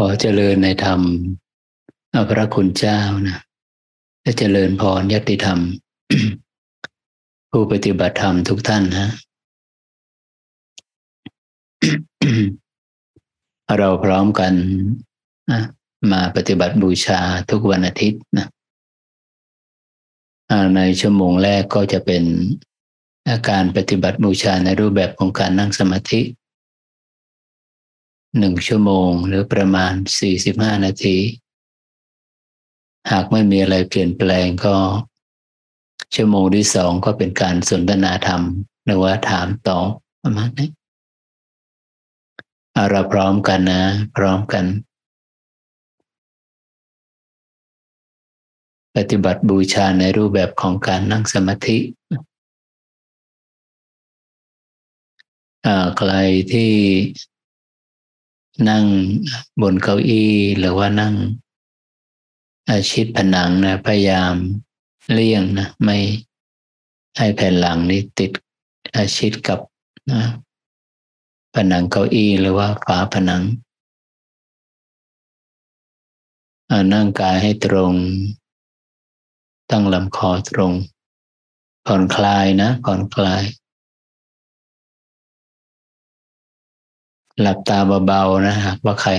ขอเจริญในธรรมเอาพระคุณเจ้านะและเจริญพรยติธรรม ผู้ปฏิบัติธรรมทุกท่านนะ เราพร้อมกันมาปฏิบัติบูชาทุกวันอาทิตย์นะในชั่วโมงแรกก็จะเป็นการปฏิบัติบูชาในรูปแบบของการนั่งสมาธิ1ชั่วโมงหรือประมาณ45นาทีหากไม่มีอะไรเปลี่ยนแปลงก็ชั่วโมงที่2ก็เป็นการสนทนาธรรมหรือว่าถามตอบประมาณนี้เราพร้อมกันนะพร้อมกันปฏิบัติบูชาในรูปแบบของการนั่งสมาธิใครที่นั่งบนเก้าอี้หรือว่านั่งชิดผนังนะพยายามเลี่ยงนะไม่ให้แผ่นหลังนี่ติดชิดกับนะผนังเก้าอี้หรือว่าฝาผนังนั่งกายให้ตรงตั้งลำคอตรงผ่อนคลายนะผ่อนคลายหลับตาเบาๆนะหากว่าใคร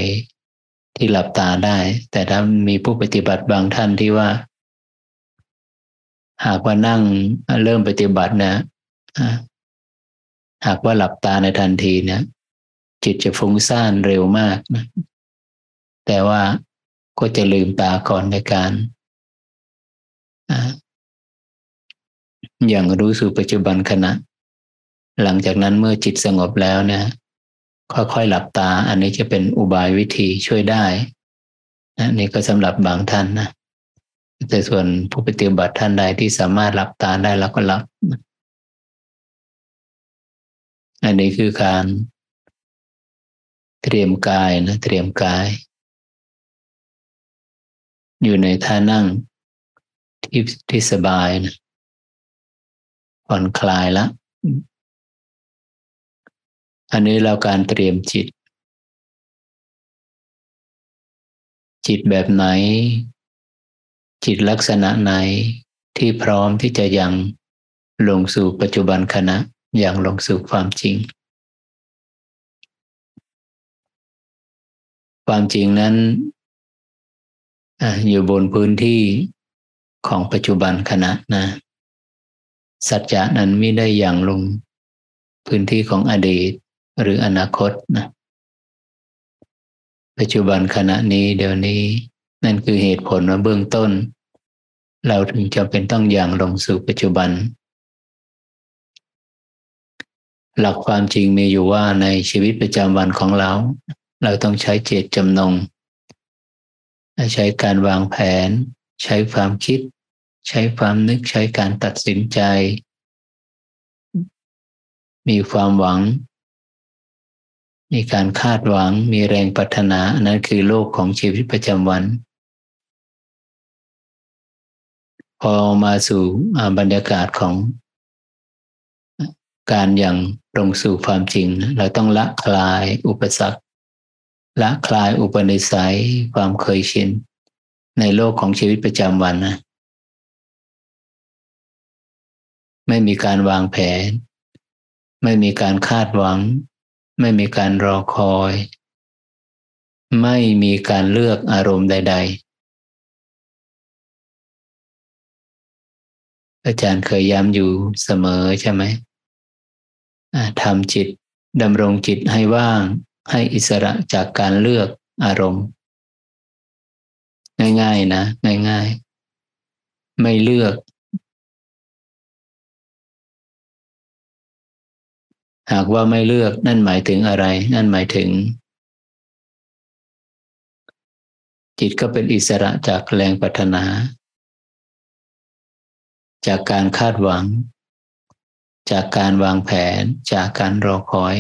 ที่หลับตาได้แต่ถ้ามีผู้ปฏิบัติบางท่านที่ว่าหากว่านั่งเริ่มปฏิบัตินะหากว่าหลับตาในทันทีนะจิตจะฟุ้งซ่านเร็วมากนะแต่ว่าก็จะลืมตาก่อนในการอย่างรู้สู่ปัจจุบันขณะหลังจากนั้นเมื่อจิตสงบแล้วนะค่อยๆหลับตาอันนี้จะเป็นอุบายวิธีช่วยได้นะนี่ก็สำหรับบางท่านนะแต่ส่วนผู้ปฏิบัติท่านใดที่สามารถหลับตาได้แล้วก็หลับอันนี้คือการเตรียมกายนะเตรียมกายอยู่ในท่านั่งที่สบายนะผ่อนคลายละอันนี้เราการเตรียมจิตแบบไหนจิตลักษณะไหนที่พร้อมที่จะยังลงสู่ปัจจุบันขณะยังลงสู่ความจริงความจริงนั้นอยู่บนพื้นที่ของปัจจุบันขณะนะสัจจะนั้นไม่ได้ยังลงพื้นที่ของอดีตหรืออนาคตนะปัจจุบันขณะนี้เดี๋ยวนี้นั่นคือเหตุผลว่าเบื้องต้นเราถึงจำเป็นต้องอย่างลงสู่ปัจจุบันหลักความจริงมีอยู่ว่าในชีวิตประจำวันของเราเราต้องใช้เจตจำนงใช้การวางแผนใช้ความคิดใช้ความนึกใช้การตัดสินใจมีความหวังมีการคาดหวังมีแรงปรารถนาอันนั้นคือโลกของชีวิตประจำวันพอมาสู่บรรยากาศของการอย่างตรงสู่ความจริงเราต้องละคลายอุปสรรคละคลายอุปนิสัยความเคยชินในโลกของชีวิตประจำวันนะไม่มีการวางแผนไม่มีการคาดหวังไม่มีการรอคอยไม่มีการเลือกอารมณ์ใดๆอาจารย์เคยย้ำอยู่เสมอใช่ไหมทำจิตดำรงจิตให้ว่างให้อิสระจากการเลือกอารมณ์ง่ายๆนะง่ายๆไม่เลือกหากว่าไม่เลือกนั่นหมายถึงอะไรนั่นหมายถึงจิตก็เป็นอิสระจากแรงปรารถนาจากการคาดหวังจากการวางแผนจากการรอคอย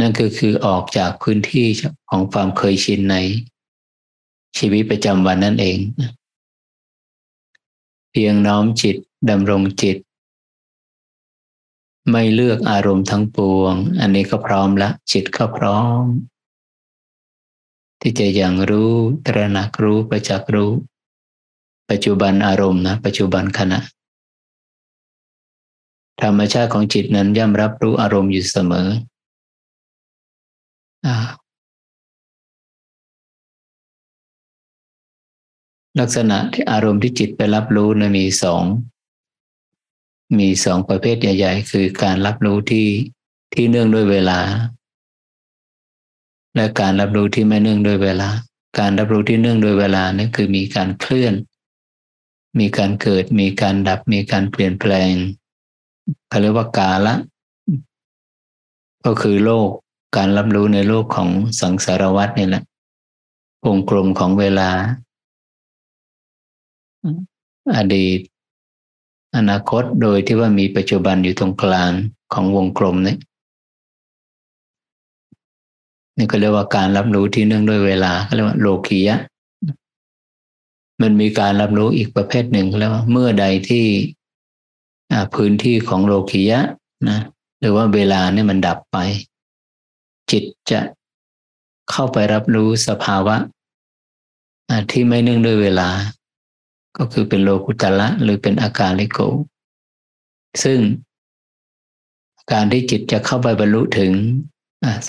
นั่นคือออกจากพื้นที่ของความเคยชินในชีวิตประจำวันนั่นเองเพียงน้อมจิตดำรงจิตไม่เลือกอารมณ์ทั้งปวงอันนี้ก็พร้อมละจิตก็พร้อม ที่จะอย่างรู้ตระหนักรู้ประจักษ์รู้ปัจจุบันอารมณ์นะปัจจุบันขณะธรรมชาติของจิตนั้นย่อมรับรู้อารมณ์อยู่เสมอลักษณะที่อารมณ์ที่จิตไปรับรู้นะมีสองประเภทใหญ่ๆคือการรับรู้ที่เนื่องด้วยเวลาและการรับรู้ที่ไม่เนื่องด้วยเวลาการรับรู้ที่เนื่องด้วยเวลานี่คือมีการเคลื่อนมีการเกิดมีการดับมีการเปลี่ยนแปลงเขาเรียกว่ากาละก็คือโลกการรับรู้ในโลกของสังสารวัฏนี่แหละวงกลมของเวลาอดีตอนาคตโดยที่ว่ามีปัจจุบันอยู่ตรงกลางของวงกลมนี้นี่ก็เรียกว่าการรับรู้ที่เนื่องด้วยเวลาเรียกว่าโลกียะมันมีการรับรู้อีกประเภทหนึ่งเรียกว่าเมื่อใดที่พื้นที่ของโลกียะนะหรือว่าเวลาเนี่ยมันดับไปจิตจะเข้าไปรับรู้สภาวะที่ไม่เนื่องด้วยเวลาก็คือเป็นโลกุตละหรือเป็นอากาลิโกซึ่งการที่จิตจะเข้าไปบรรลุถึง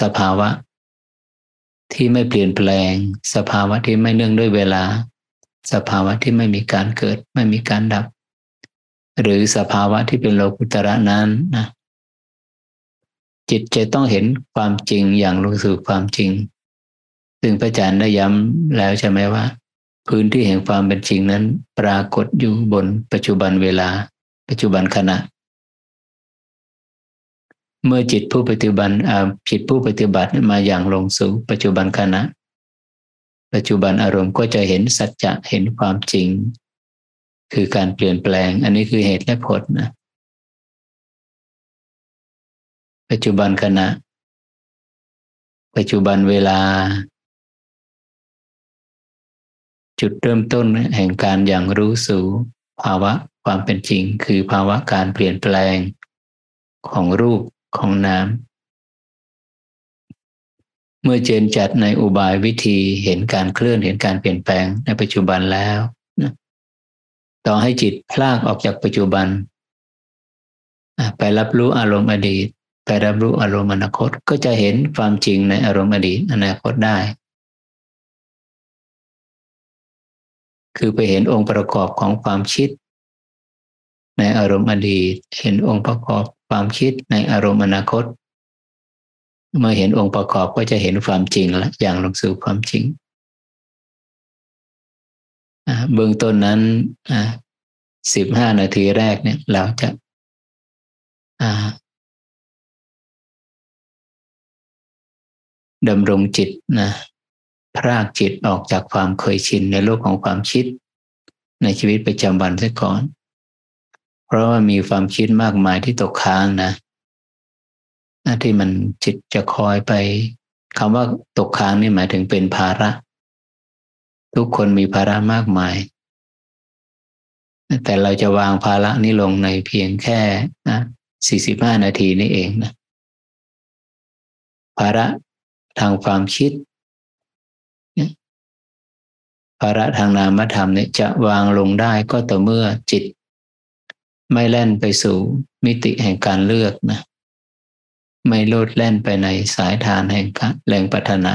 สภาวะที่ไม่เปลี่ยนแปลงสภาวะที่ไม่เนื่องด้วยเวลาสภาวะที่ไม่มีการเกิดไม่มีการดับหรือสภาวะที่เป็นโลกุตระนั้นนะจิตจะต้องเห็นความจริงอย่างรู้สึกความจริงซึ่งพระอาจารย์ได้ย้ำแล้วใช่ไหมว่าพื้นที่แห่งความเป็นจริงนั้นปรากฏอยู่บนปัจจุบันเวลาปัจจุบันขณะเมื่อจิตผู้ปฏิบัติมาอย่างลงสู่ปัจจุบันขณะปัจจุบันอารมณ์ก็จะเห็นสัจจะเห็นความจริงคือการเปลี่ยนแปลงอันนี้คือเหตุและผลนะปัจจุบันขณะปัจจุบันเวลาจุดเริ่มต้นแห่งการอย่างรู้สู่ภาวะความเป็นจริงคือภาวะการเปลี่ยนแปลงของรูปของนามเมื่อเจนจัดในอุบายวิธีเห็นการเคลื่อนเห็นการเปลี่ยนแปลงในปัจจุบันแล้วนะต่อให้จิตพลากออกจากปัจจุบันไปรับรู้อารมณ์อดีตไปรับรู้อารมณ์อนาคตก็จะเห็นความจริงในอารมณ์อดีตอนาคตได้คือไปเห็นองค์ประกอบของความคิดในอารมณ์อดีตเห็นองค์ประกอบความคิดในอารมณ์อนาคตเมื่อเห็นองค์ประกอบก็จะเห็นความจริงและอย่างลงสู่ความจริงเบื้องต้นนั้น15 นาทีแรกเนี่ยเราจะดำรงจิตนะพรากจิตออกจากความเคยชินในโลกของความคิดในชีวิตประจำวันซะก่อนเพราะว่ามีความคิดมากมายที่ตกค้างนะที่มันจิตจะคอยไปคำว่าตกค้างนี่หมายถึงเป็นภาระทุกคนมีภาระมากมายแต่เราจะวางภาระนี้ลงในเพียงแค่45 นาทีนี่เองนะภาระทางความคิดภาระทางนามธรรมเนี่ยจะวางลงได้ก็ต่อเมื่อจิตไม่แล่นไปสู่มิติแห่งการเลือกนะไม่โลดแล่นไปในสายทานแห่งแรงปรารถนา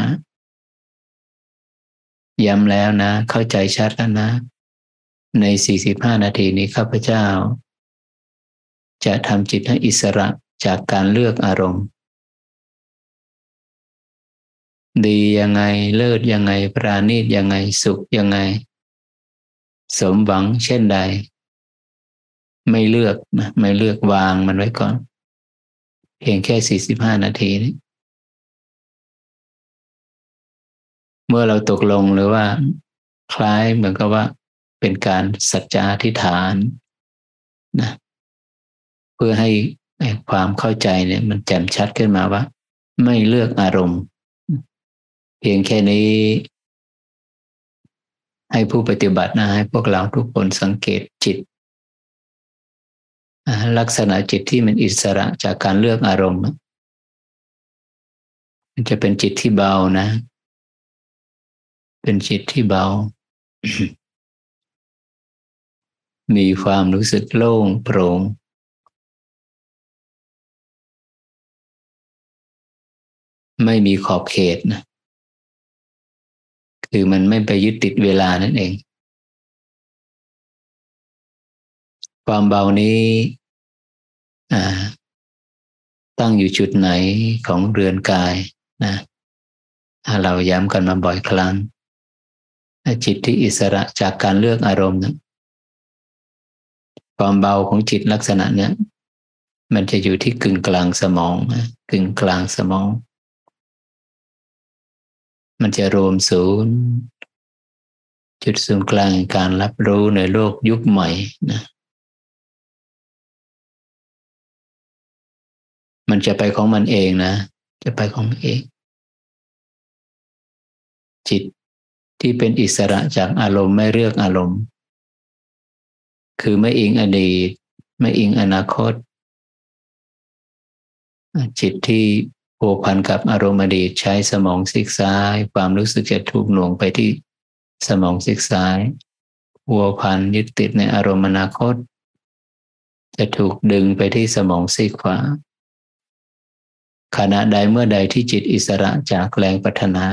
ย้ำแล้วนะเข้าใจชัดแล้วนะใน45 นาทีนี้ข้าพเจ้าจะทำจิตให้อิสระจากการเลือกอารมณ์ดียังไงเลิศยังไงปราณีตยังไงสุขยังไงสมหวังเช่นใดไม่เลือกนะไม่เลือกวางมันไว้ก่อนเพียงแค่45 นาทีนี้เมื่อเราตกลงหรือว่าคล้ายเหมือนกับว่าเป็นการสัจจาธิฐานนะเพื่อให้ความเข้าใจเนี่ยมันแจ่มชัดขึ้นมาว่าไม่เลือกอารมณ์เพียงแค่นี้ให้ผู้ปฏิบัตินะให้พวกเราทุกคนสังเกตจิตลักษณะจิตที่มันอิสระจากการเลือกอารมณ์มันจะเป็นจิตที่เบานะ เป็นจิตที่เบา มีความรู้สึกโล่งโปร่งไม่มีขอบเขตนะคือมันไม่ไปยึดติดเวลานั่นเองความเบานี้ตั้งอยู่จุดไหนของเรือนกายนะเราย้ำกันมาบ่อยครั้งจิตที่อิสระจากการเลือกอารมณ์นะความเบาของจิตลักษณะเนี้ยมันจะอยู่ที่กึ่งกลางสมองนะกึ่งกลางสมองมันจะรวมศูนย์จุดศูนย์กลางการรับรู้ในโลกยุคใหม่นะมันจะไปของมันเองนะจะไปของมันเองจิตที่เป็นอิสระจากอารมณ์ไม่เลือกอารมณ์คือไม่อิงอดีตไม่อิงอนาคตจิตที่ผูกพันกับอารมณ์อดีตใช้สมองซีกซ้ายความรู้สึกจะถูกหน่วงไปที่สมองซีกซ้ายผูกพันยึดติดในอารมณ์อนาคตจะถูกดึงไปที่สมองซีกขวาขณะใดเมื่อใดที่จิตอิสระจากแรงปรารถนา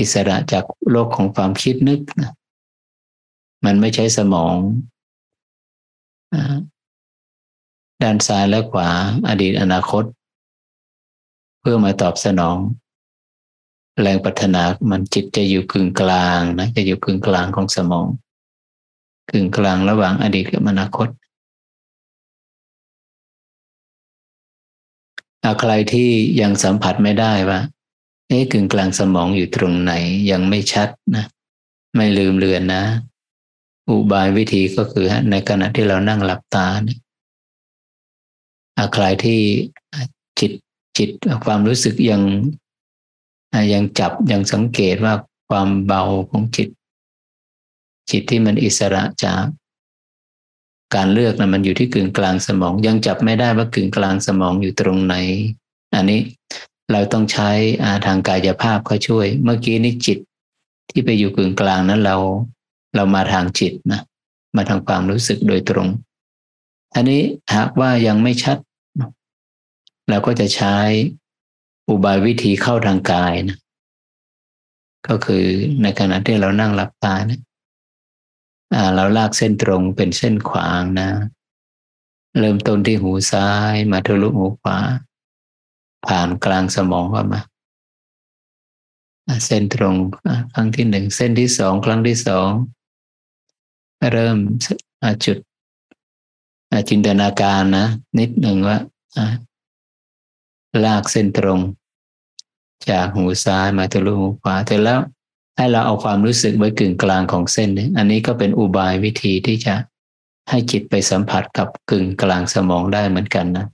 อิสระจากโลกของความคิดนึกนะมันไม่ใช้สมองด้านซ้ายและขวาอดีตอนาคตเพื่อมาตอบสนองแรงปรารถนามันจิตจะอยู่กึ่งกลางนะจะอยู่กึ่งกลางของสมองกึ่งกลางระหว่างอดีตกับอนาคตใครที่ยังสัมผัสไม่ได้ว่ากึ่งกลางสมองอยู่ตรงไหนยังไม่ชัดนะไม่ลืมเลือนนะอุบายวิธีก็คือในขณะที่เรานั่งหลับตาเนี่ยใครที่จิตความรู้สึกยังจับยังสังเกตว่าความเบาของจิตที่มันอิสระจากการเลือกนะมันอยู่ที่กึ่งกลางสมองยังจับไม่ได้ว่ากึ่งกลางสมองอยู่ตรงไหนอันนี้เราต้องใช้ทางกายภาพเขาช่วยเมื่อกี้นี้จิตที่ไปอยู่กึ่งกลางนั้นเรามาทางจิตนะมาทางความรู้สึกโดยตรงอันนี้หากว่ายังไม่ชัดเราก็จะใช้อุบายวิธีเข้าทางกายนะก็คือในขณะที่เรานั่งหลับตานะเราลากเส้นตรงเป็นเส้นขวางนะเริ่มต้นที่หูซ้ายมาทะลุหูขวาผ่านกลางสมองเข้ามาเส้นตรงครั้งที่หนึ่งเส้นที่สองครั้งที่สองเริ่มจุดจินตนาการนะนิดหนึ่งว่าลากเส้นตรงจากหูซ้ายมาทะลุหูขวาเสร็จแล้วให้เราเอาความรู้สึกไว้กึ่งกลางของเส้นนี้อันนี้ก็เป็นอุบายวิธีที่จะให้จิตไปสัมผัสกับกึ่งกลางสมองได้เหมือนกันนะ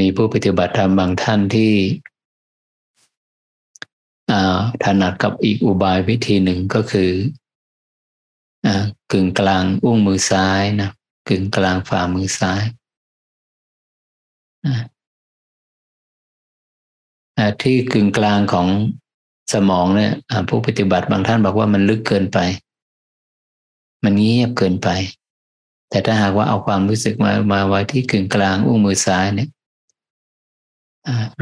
มีผู้ปฏิบัติธรรมบางท่านที่ถนัดกับอีกอุบายวิธีหนึ่งก็คือกึ่งกลางอุ้งมือซ้ายนะกึ่งกลางฝ่ามือซ้ายที่กึ่งกลางของสมองเนี่ยผู้ปฏิบัติบางท่านบอกว่ามันลึกเกินไปมันเงียบเกินไปแต่ถ้าหากว่าเอาความรู้สึกมาไว้ที่กึ่งกลางอุ้งมือซ้ายเนี่ย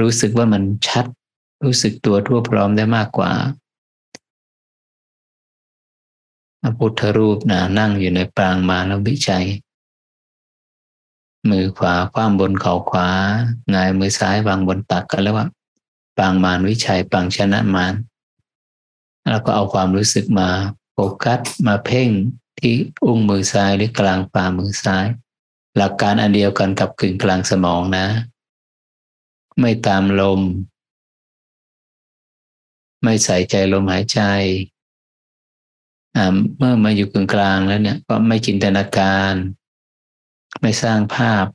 รู้สึกว่ามันชัดรู้สึกตัวทั่วพร้อมได้มากกว่าพระพุทธรูปนั่งอยู่ในปรางมาแล้ววิจัยมือขวาคว่ำบนเข่าขวาหงายมือซ้ายวางบนตักกันแล้วว่าปรางมารวิชัยปรางชนะมารแล้วก็เอาความรู้สึกมาโฟกัสมาเพ่งที่อุ้งมือซ้ายหรือกลางฝ่ามือซ้ายหลักการอันเดียวกันกับกึ่งกลางสมองนะไม่ตามลมไม่ใส่ใจลมหายใจเมื่อมาอยู่กึ่งกลางแล้วเนี่ยก็ไม่จินตนาการไม่สร้างภาพ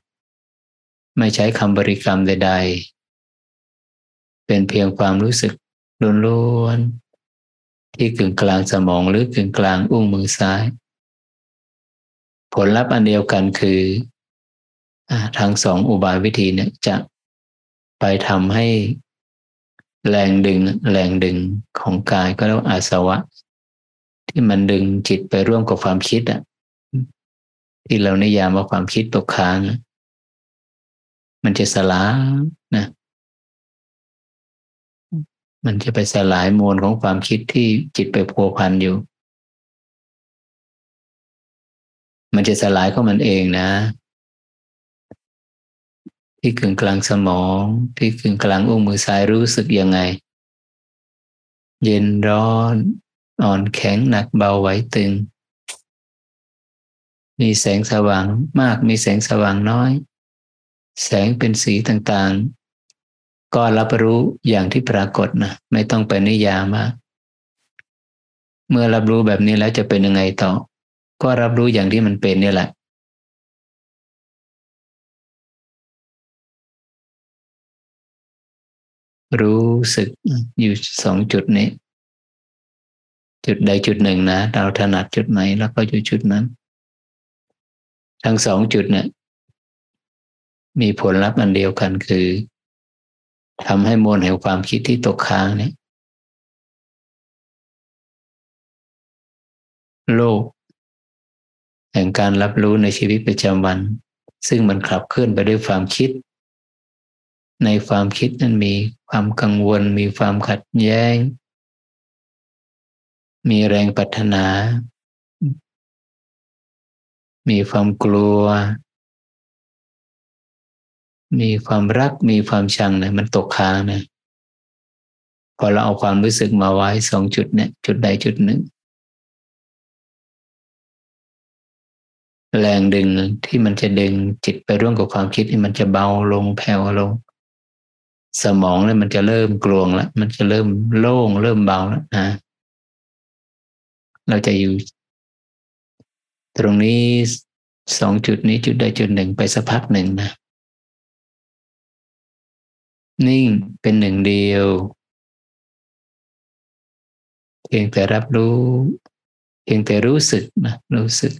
ไม่ใช้คำบริกรรมใดๆเป็นเพียงความรู้สึกล้วน ที่กึ่งกลางสมองหรือกึ่งกลางอุ้งมือซ้ายผลลัพธ์อันเดียวกันคือทั้งสองอุบายวิธีเนี่ยจะไปทำให้แรงดึงของกายก็เรียกอาสวะที่มันดึงจิตไปร่วมกับความคิดที่เรานิยามว่าความคิดตกค้างมันจะสลายนะมันจะไปสลายมวลของความคิดที่จิตไปพัวพันอยู่มันจะสลายของมันเองนะที่กึ่งกลางสมองที่กึ่งกลางอุ้งมือซ้ายรู้สึกยังไงเย็นร้อนอ่อนแข็งหนักเบาไหวตึงมีแสงสว่างมากมีแสงสว่างน้อยแสงเป็นสีต่างๆก็รับรู้อย่างที่ปรากฏนะไม่ต้องไปนิยามว่าเมื่อรับรู้แบบนี้แล้วจะเป็นยังไงต่อก็รับรู้อย่างที่มันเป็นนี่แหละรู้สึกอยู่สองจุดนี้จุดใดจุดหนึ่งนะเราถนัดจุดไหนแล้วก็อยู่จุดนั้นทั้งสองจุดเนี่ยมีผลลัพธ์อันเดียวกันคือทำให้มวลแห่งความคิดที่ตกค้างเนี่ยโลกแห่งการรับรู้ในชีวิตประจำวันซึ่งมันขับเคลื่อนไปด้วยความคิดในความคิดนั้นมีความกังวลมีความขัดแย้งมีแรงปรารถนามีความกลัวมีความรักมีความชังนะมันตกค้างนะพอเราเอาความรู้สึกมาไว้สองจุดเนี่ยจุดใดจุดหนึ่งแรงดึงที่มันจะดึงจิตไปร่วมกับความคิดที่มันจะเบาลงแผ่วลงสมองเนี่ยมันจะเริ่มกลวงแล้วมันจะเริ่มโล่งเริ่มเบาแล้วนะเราจะอยู่ตรงนี้สองจุดนี้จุดใดจุดหนึ่งไปสักพักหนึ่งนะนิ่งเป็นหนึ่งเดียวเพียงแต่รับรู้เพียงแต่รู้สึกนะรู้สึก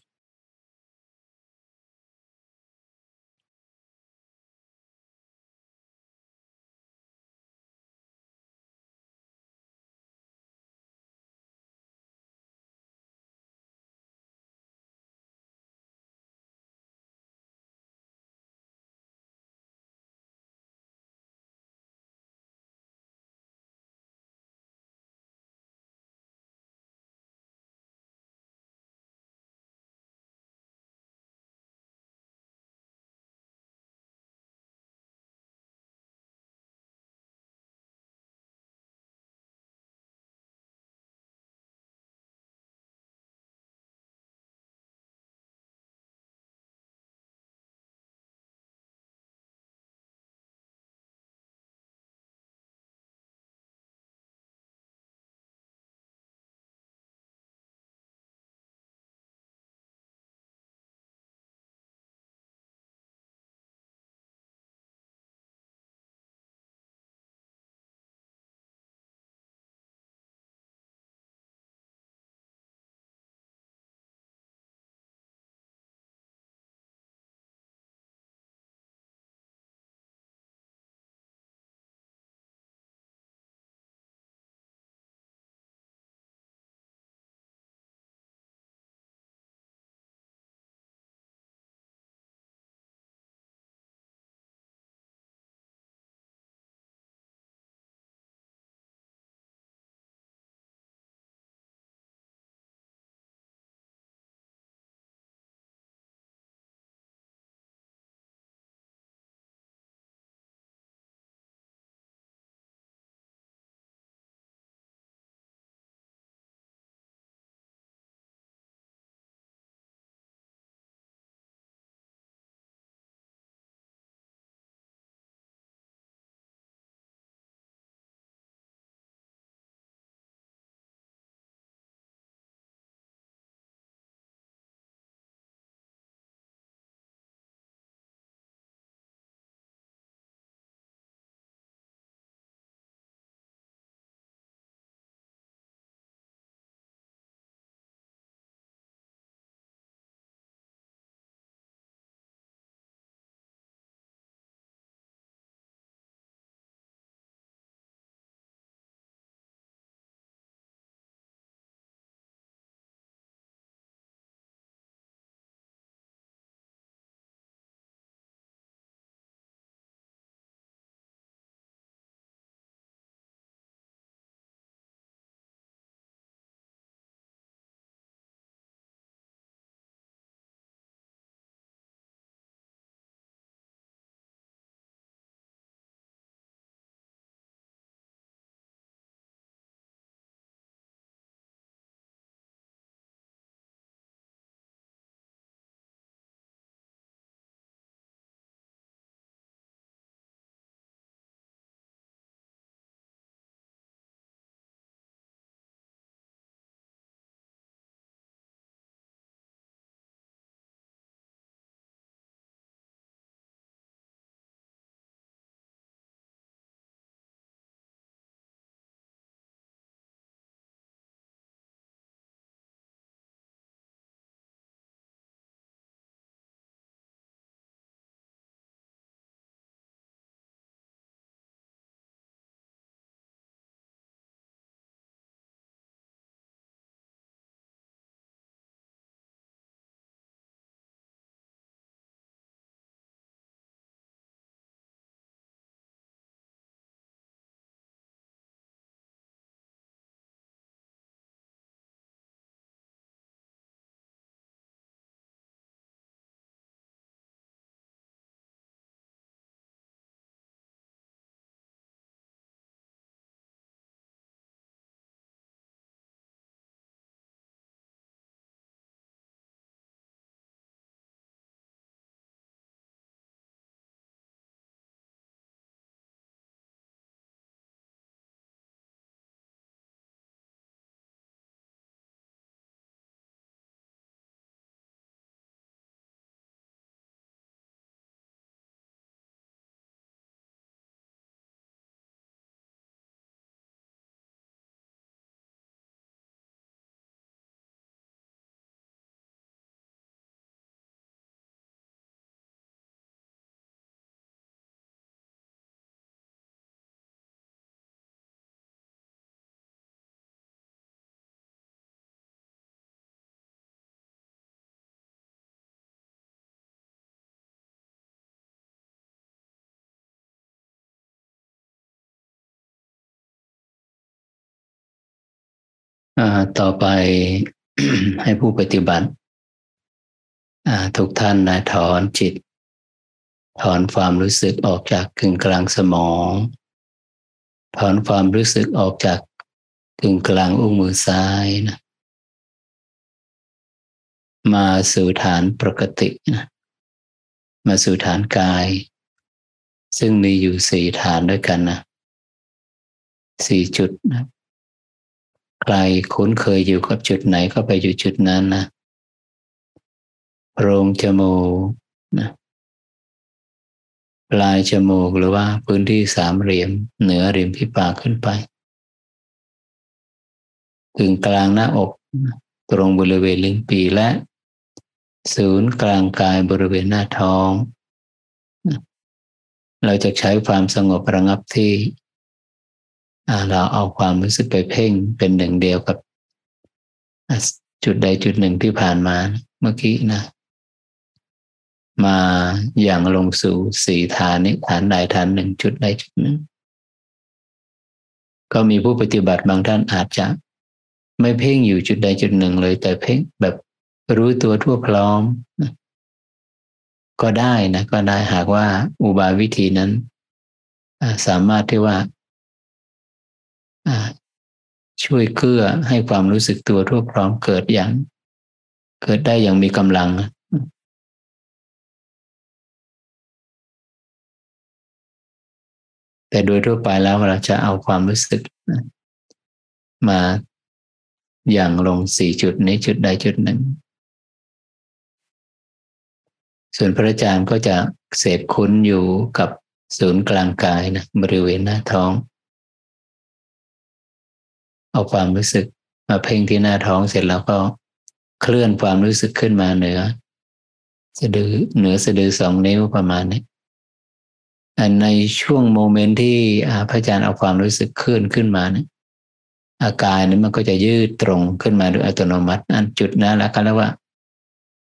ต่อไป ให้ผู้ปฏิบัติทุกท่านนะถอนจิตถอนความรู้สึกออกจากกึ่งกลางสมองถอนความรู้สึกออกจากกึ่งกลางอุ้งมือซ้ายนะมาสู่ฐานปกตินะมาสู่ฐานกายซึ่งมีอยู่สี่ฐานด้วยกันนะสี่จุดนะใครคุ้นเคยอยู่กับจุดไหนก็ไปอยู่จุดนั้นนะโพรงจมูกนะปลายจมูกหรือว่าพื้นที่สามเหลี่ยมเหนือริมฝีปากขึ้นไปกึ่งกลางหน้าอกตรงบริเวณลิ้นปี่และศูนย์กลางกายบริเวณหน้าท้องเราจะใช้ความสงบระงับที่เราเอาความรู้สึกไปเพ่งเป็นหนึ่งเดียวกับจุดใดจุดหนึ่งที่ผ่านมาเมื่อกี้นะมาอย่างลงสู่สี่ฐานนี้ฐานใดฐานหนึ่งจุดใดจุดหนึ่งก็มีผู้ปฏิบัติบางท่านอาจจะไม่เพ่งอยู่จุดใดจุดหนึ่งเลยแต่เพ่งแบบรู้ตัวทั่วพร้อมก็ได้นะก็ได้หากว่าอุบายวิธีนั้นสามารถที่ว่าช่วยเกื้อให้ความรู้สึกตัวทั่วพร้อมเกิดได้อย่างมีกำลังแต่โดยทั่วไปแล้วเราจะเอาความรู้สึกมาอย่างลงสี่จุดนี้จุดใดจุดหนึ่งส่วนพระอาจารย์ก็จะเสพคุ้นอยู่กับศูนย์กลางกายนะบริเวณหน้าท้องเอาความรู้สึกมาเพ่งที่หน้าท้องเสร็จแล้วก็เคลื่อนความรู้สึกขึ้นมาเหนือสะดือสองนิ้วประมาณนี้ในช่วงโมเมนต์ที่พระอาจารย์เอาความรู้สึกเคลื่อนขึ้นมาเนี่ยอาการนี้มันก็จะยืดตรงขึ้นมาโดยอัตโนมัติอันจุดนั้นแหละก็เรียกว่า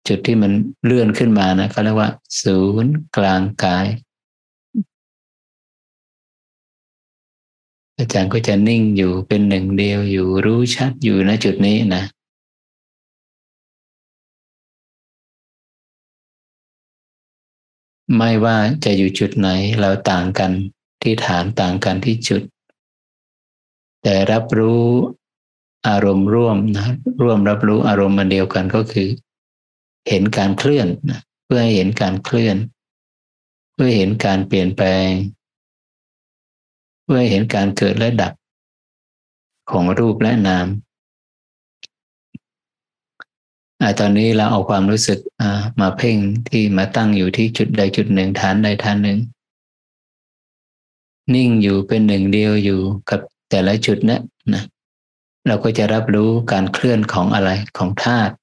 จุดที่มันเลื่อนขึ้นมานะก็เรียกว่าศูนย์กลางกายอาจารย์ก็จะนิ่งอยู่เป็นหนึ่งเดียวอยู่รู้ชัดอยู่ณจุดนี้นะไม่ว่าจะอยู่จุดไหนเราต่างกันที่ฐานต่างกันที่จุดแต่รับรู้อารมณ์ร่วมนะร่วมรับรู้อารมณ์มันเดียวกันก็คือเห็นการเคลื่อนนะเพื่อให้เห็นการเคลื่อนเพื่อเห็นการเปลี่ยนแปลงเพื่อเห็นการเกิดและดับของรูปและนามตอนนี้เราเอาความรู้สึกมาเพ่งที่มาตั้งอยู่ที่จุดใดจุดหนึ่งฐานใดฐานหนึ่งนิ่งอยู่เป็นหนึ่งเดียวอยู่กับแต่ละจุดนะเราก็จะรับรู้การเคลื่อนของอะไรของธาตุ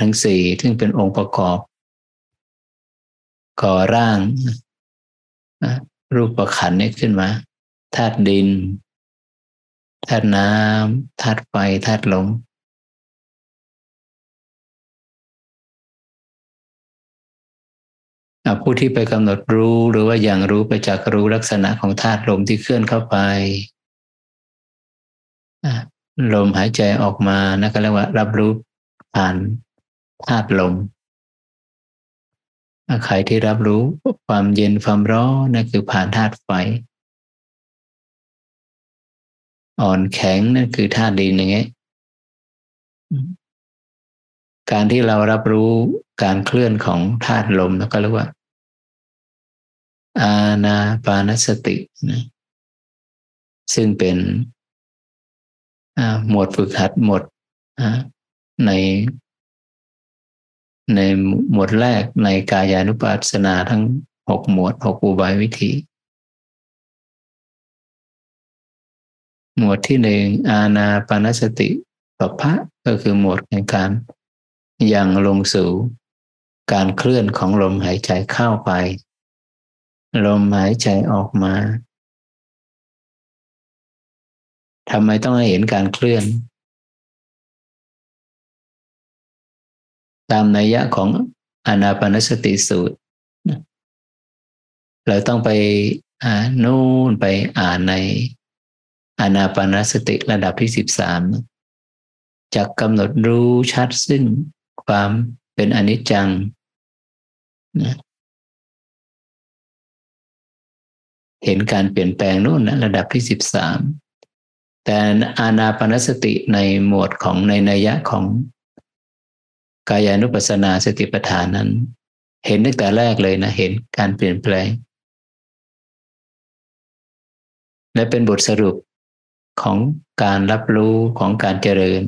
ทั้งสี่ซึ่งเป็นองค์ประกอบก่อร่างรูปขันธ์นี้ขึ้นมาธาตุดินธาตุน้ำธาตุไฟธาตุลมผู้ที่ไปกำหนดรู้หรือว่าอย่างรู้ไปจากรู้ลักษณะของธาตุลมที่เคลื่อนเข้าไปลมหายใจออกมานะก็เรียกว่ารับรู้ผ่านธาตุลมใครที่รับรู้ความเย็นความร้อนนั่นคือผ่านธาตุไฟอ่อนแข็งนั่นคือธาตุดินอย่างเงี้ยการที่เรารับรู้การเคลื่อนของธาตุลมแล้วก็เรียกว่าอานาปานสตินะซึ่งเป็นหมวดฝึกหัดหมวดในหมวดแรกในกายานุปัสสนาทั้ง6หมวด6อุบายวิธีหมวดที่หนึ่งอานาปานสติปัปพะก็คือหมวดในการยังลงสู่การเคลื่อนของลมหายใจเข้าไปลมหายใจออกมาทำไมต้องให้เห็นการเคลื่อนตามนัยยะของอานาปานสติสูตรเราต้องไปนู่นไปอ่านใน อานาปานสติระดับที่13จักกำหนดรู้ชัดซึ่งความเป็นอนิจจังนะเห็นการเปลี่ยนแปลงนู่นนะระดับที่13แต่อานาปานสติในหมวดของในนัยยะของกายานุปัสสนาสติปัฏฐานนั้นเห็นตั้งแต่แรกเลยนะเห็นการเปลี่ยนแปลงและเป็นบทสรุปของการรับรู้ของการเจริญ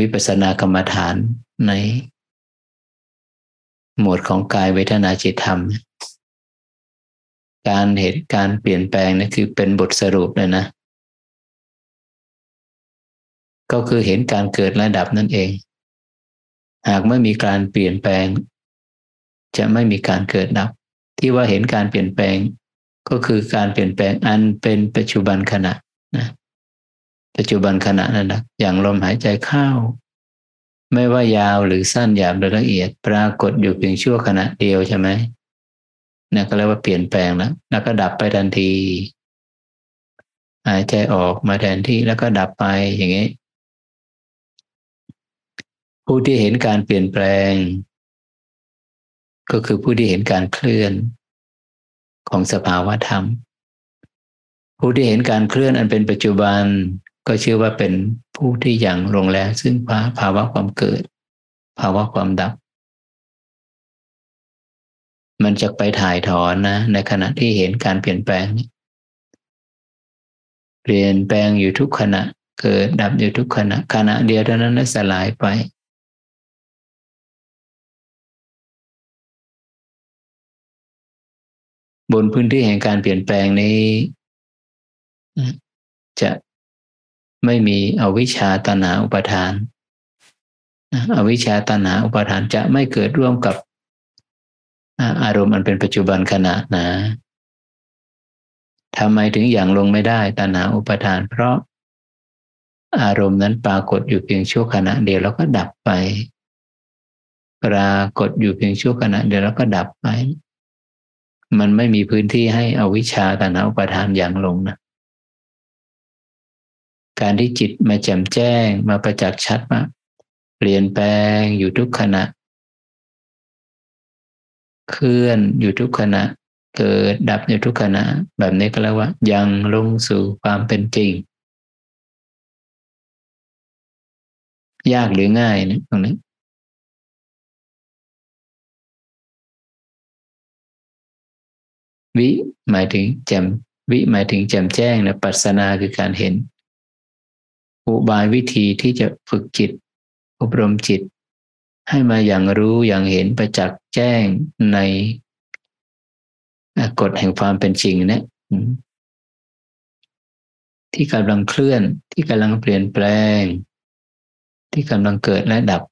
วิปัสสนากรรมฐานในหมวดของกายเวทนาจิตธรรมการเห็นการเปลี่ยนแปลงนี่คือเป็นบทสรุปเลยนะก็คือเห็นการเกิดระดับนั่นเองหากไม่มีการเปลี่ยนแปลงจะไม่มีการเกิดดับที่ว่าเห็นการเปลี่ยนแปลงก็คือการเปลี่ยนแปลงอันเป็นปัจจุบันขณะนะปัจจุบันขณะนั่นแหละอย่างลมหายใจเข้าไม่ว่ายาวหรือสั้นหยาบหรือละเอียดปรากฏอยู่เพียงชั่วขณะเดียวใช่ไหมนั่นก็เรียกว่าเปลี่ยนแปลงแล้วแล้วก็ดับไปทันทีหายใจออกมาแทนที่แล้วก็ดับไปอย่างนี้ผู้ที่เห็นการเปลี่ยนแปลงก็คือผู้ที่เห็นการเคลื่อนของสภาวะธรรมผู้ที่เห็นการเคลื่อนอันเป็นปัจจุบันก็ชื่อว่าเป็นผู้ที่ยังลงแล้วซึ่งภาวะความเกิดภาวะความดับมันจะไปถ่ายถอนนะในขณะที่เห็นการเปลี่ยนแปลงเปลี่ยนแปลงอยู่ทุกขณะเกิดดับอยู่ทุกขณะขณะเดียวเท่านั้นและสลายไปบนพื้นที่แห่งการเปลี่ยนแปลงนี้จะไม่มีอวิชชาตัณหาอุปาทานอวิชชาตัณหาอุปาทานจะไม่เกิดร่วมกับอารมณ์อันเป็นปัจจุบันขณะนะทำไมถึงอย่างลงไม่ได้ตัณหาอุปาทานเพราะอารมณ์นั้นปรากฏอยู่เพียงชั่วขณะเดียวแล้วก็ดับไปปรากฏอยู่เพียงชั่วขณะเดียวแล้วก็ดับไปมันไม่มีพื้นที่ให้อวิชชาตัณหาอุปาทานอย่างลงนะการที่จิตมาแจ่มแจ้งมาประจักษ์ชัดมาเปลี่ยนแปลงอยู่ทุกขณะเคลื่อนอยู่ทุกขณะเกิดดับอยู่ทุกขณะแบบนี้ก็เรียกว่ายังลงสู่ความเป็นจริงยากหรือง่ายนะตรงนี้วิหมายถึงแจ่มวิหมายถึงแจ่มแจ้งนะปัสสนาคือการเห็นอุบายวิธีที่จะฝึกจิตอบรมจิตให้มาอย่างรู้อย่างเห็นประจักษ์แจ้งในกฎแห่งความเป็นจริงนะที่กำลังเคลื่อนที่กำลังเปลี่ยนแปลงที่กำลังเกิดและดับ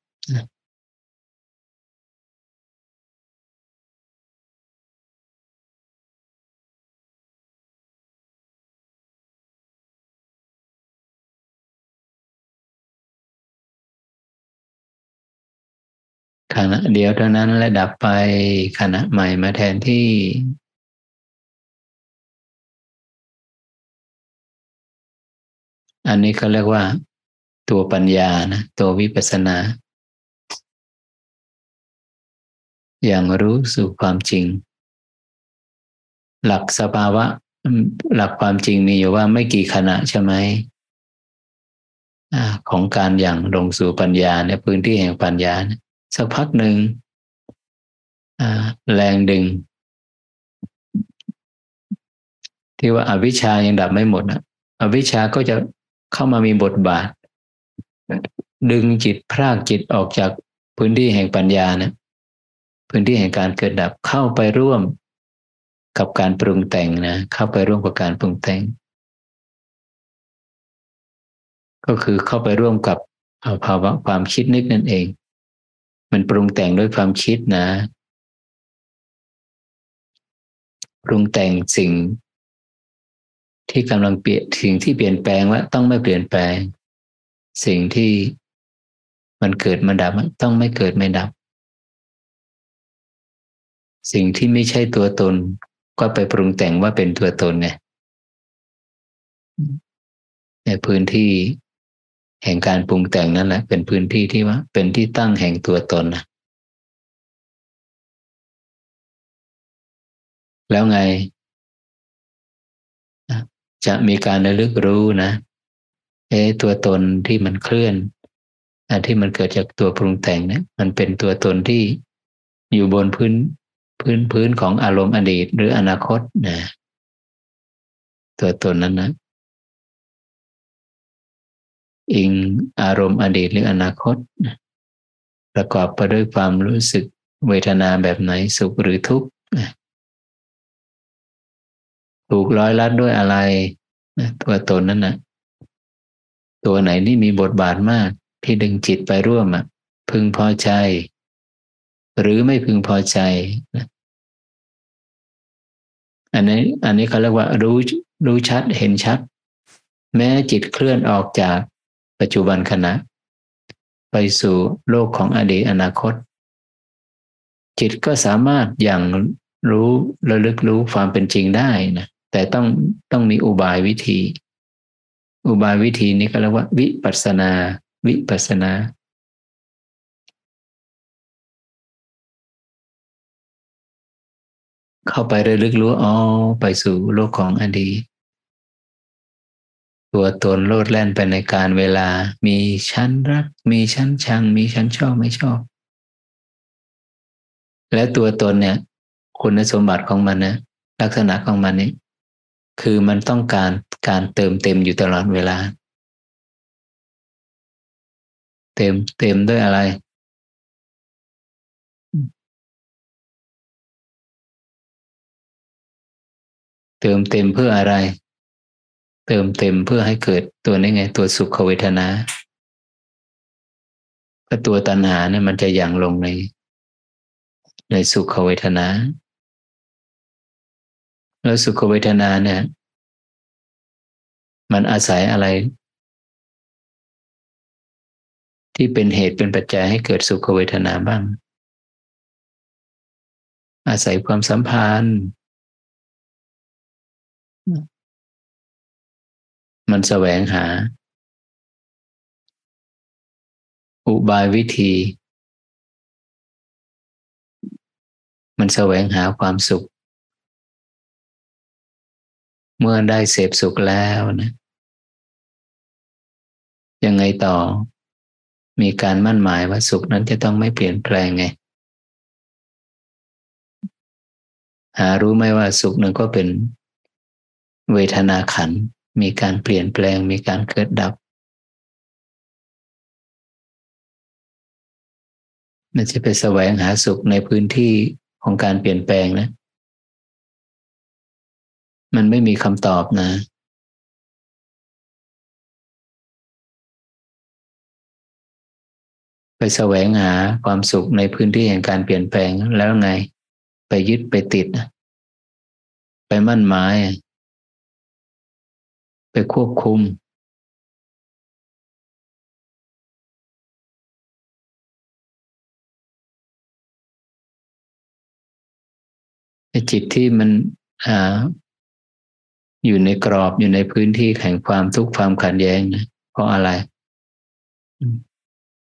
ขณะเดียวเท่านั้นและดับไปขณะใหม่มาแทนที่อันนี้เขาเรียกว่าตัวปัญญานะตัววิปัสสนาอย่างรู้สู่ความจริงหลักสภาวะหลักความจริงมีอยู่ว่าไม่กี่ขณะใช่ไหมของการอย่างลงสู่ปัญญาในพื้นที่แห่งปัญญานะสักพักหนึ่งแรงดึงที่ว่าอวิชชายังดับไม่หมดนะอวิชชาก็จะเข้ามามีบทบาทดึงจิตพรากจิตออกจากพื้นที่แห่งปัญญานะพื้นที่แห่งการเกิดดับเข้าไปร่วมกับการปรุงแต่งนะเข้าไปร่วมกับการปรุงแต่งก็คือเข้าไปร่วมกับภาวะความคิดนึกนั่นเองมันปรุงแต่งด้วยความคิดนะปรุงแต่งสิ่งที่กำลังเปลี่ยนสิ่งที่เปลี่ยนแปลงว่าต้องไม่เปลี่ยนแปลงสิ่งที่มันเกิดมันดับต้องไม่เกิดไม่ดับสิ่งที่ไม่ใช่ตัวตนก็ไปปรุงแต่งว่าเป็นตัวตนไง ในพื้นที่แห่งการปรุงแต่งนั่นแหละเป็นพื้นที่ที่ว่าเป็นที่ตั้งแห่งตัวตนนะแล้วไงจะมีการระลึกรู้นะตัวตนที่มันเคลื่อนที่มันเกิดจากตัวปรุงแต่งเนี่ยมันเป็นตัวตนที่อยู่บนพื้นของอารมณ์อดีตหรืออนาคตนะตัวตนนั้นนะอิงอารมณ์อดีตหรืออนาคตประกอบไปด้วยความรู้สึกเวทนาแบบไหนสุขหรือทุกข์ถูกร้อยลัดด้วยอะไรตัวตนนั้นนะตัวไหนนี่มีบทบาทมากที่ดึงจิตไปร่วมพึงพอใจหรือไม่พึงพอใจอันนี้เขาเรียกว่ารู้ชัดเห็นชัดแม้จิตเคลื่อนออกจากปัจจุบันขณะไปสู่โลกของอดีตอนาคตจิตก็สามารถอย่างรู้ระลึกรู้ความเป็นจริงได้นะแต่ต้องมีอุบายวิธีนี้ก็เรียกว่าวิปัสสนาเข้าไประลึกรู้อ๋อไปสู่โลกของอดีตตัวตนโลดแล่นไปในการเวลามีฉันรักมีฉันชังมีฉันชอบไม่ชอบและตัวตนเนี่ยคุณสมบัติของมันนะลักษณะของมันนี่คือมันต้องการการเติมเต็มอยู่ตลอดเวลาเต็มด้วยอะไรเติมเต็มเพื่ออะไรเติมเต็มเพื่อให้เกิดตัวนี้ไงตัวสุขเวทนาก็ตัวตัณหาเนี่ยมันจะหยั่งลงในสุขเวทนาแล้วสุขเวทนาเนี่ยมันอาศัยอะไรที่เป็นเหตุเป็นปัจจัยให้เกิดสุขเวทนาบ้างอาศัยความสัมพันธ์มันแสวงหาอุบายวิธีมันแสวงหาความสุขเมื่อได้เสพสุขแล้วนะยังไงต่อมีการมั่นหมายว่าสุขนั้นจะต้องไม่เปลี่ยนแปลงไงหารู้ไหมว่าสุขนั้นก็เป็นเวทนาขันธ์มีการเปลี่ยนแปลงมีการเกิดดับมันจะไปแสวงหาสุขในพื้นที่ของการเปลี่ยนแปลงนะมันไม่มีคำตอบนะไปแสวงหาความสุขในพื้นที่แห่งการเปลี่ยนแปลงแล้วไงไปยึดไปติดไปมั่นหมายไปควบคุมจิตที่มันอยู่ในกรอบอยู่ในพื้นที่แห่งความทุกข์ความขัดแย้งนะเพราะอะไร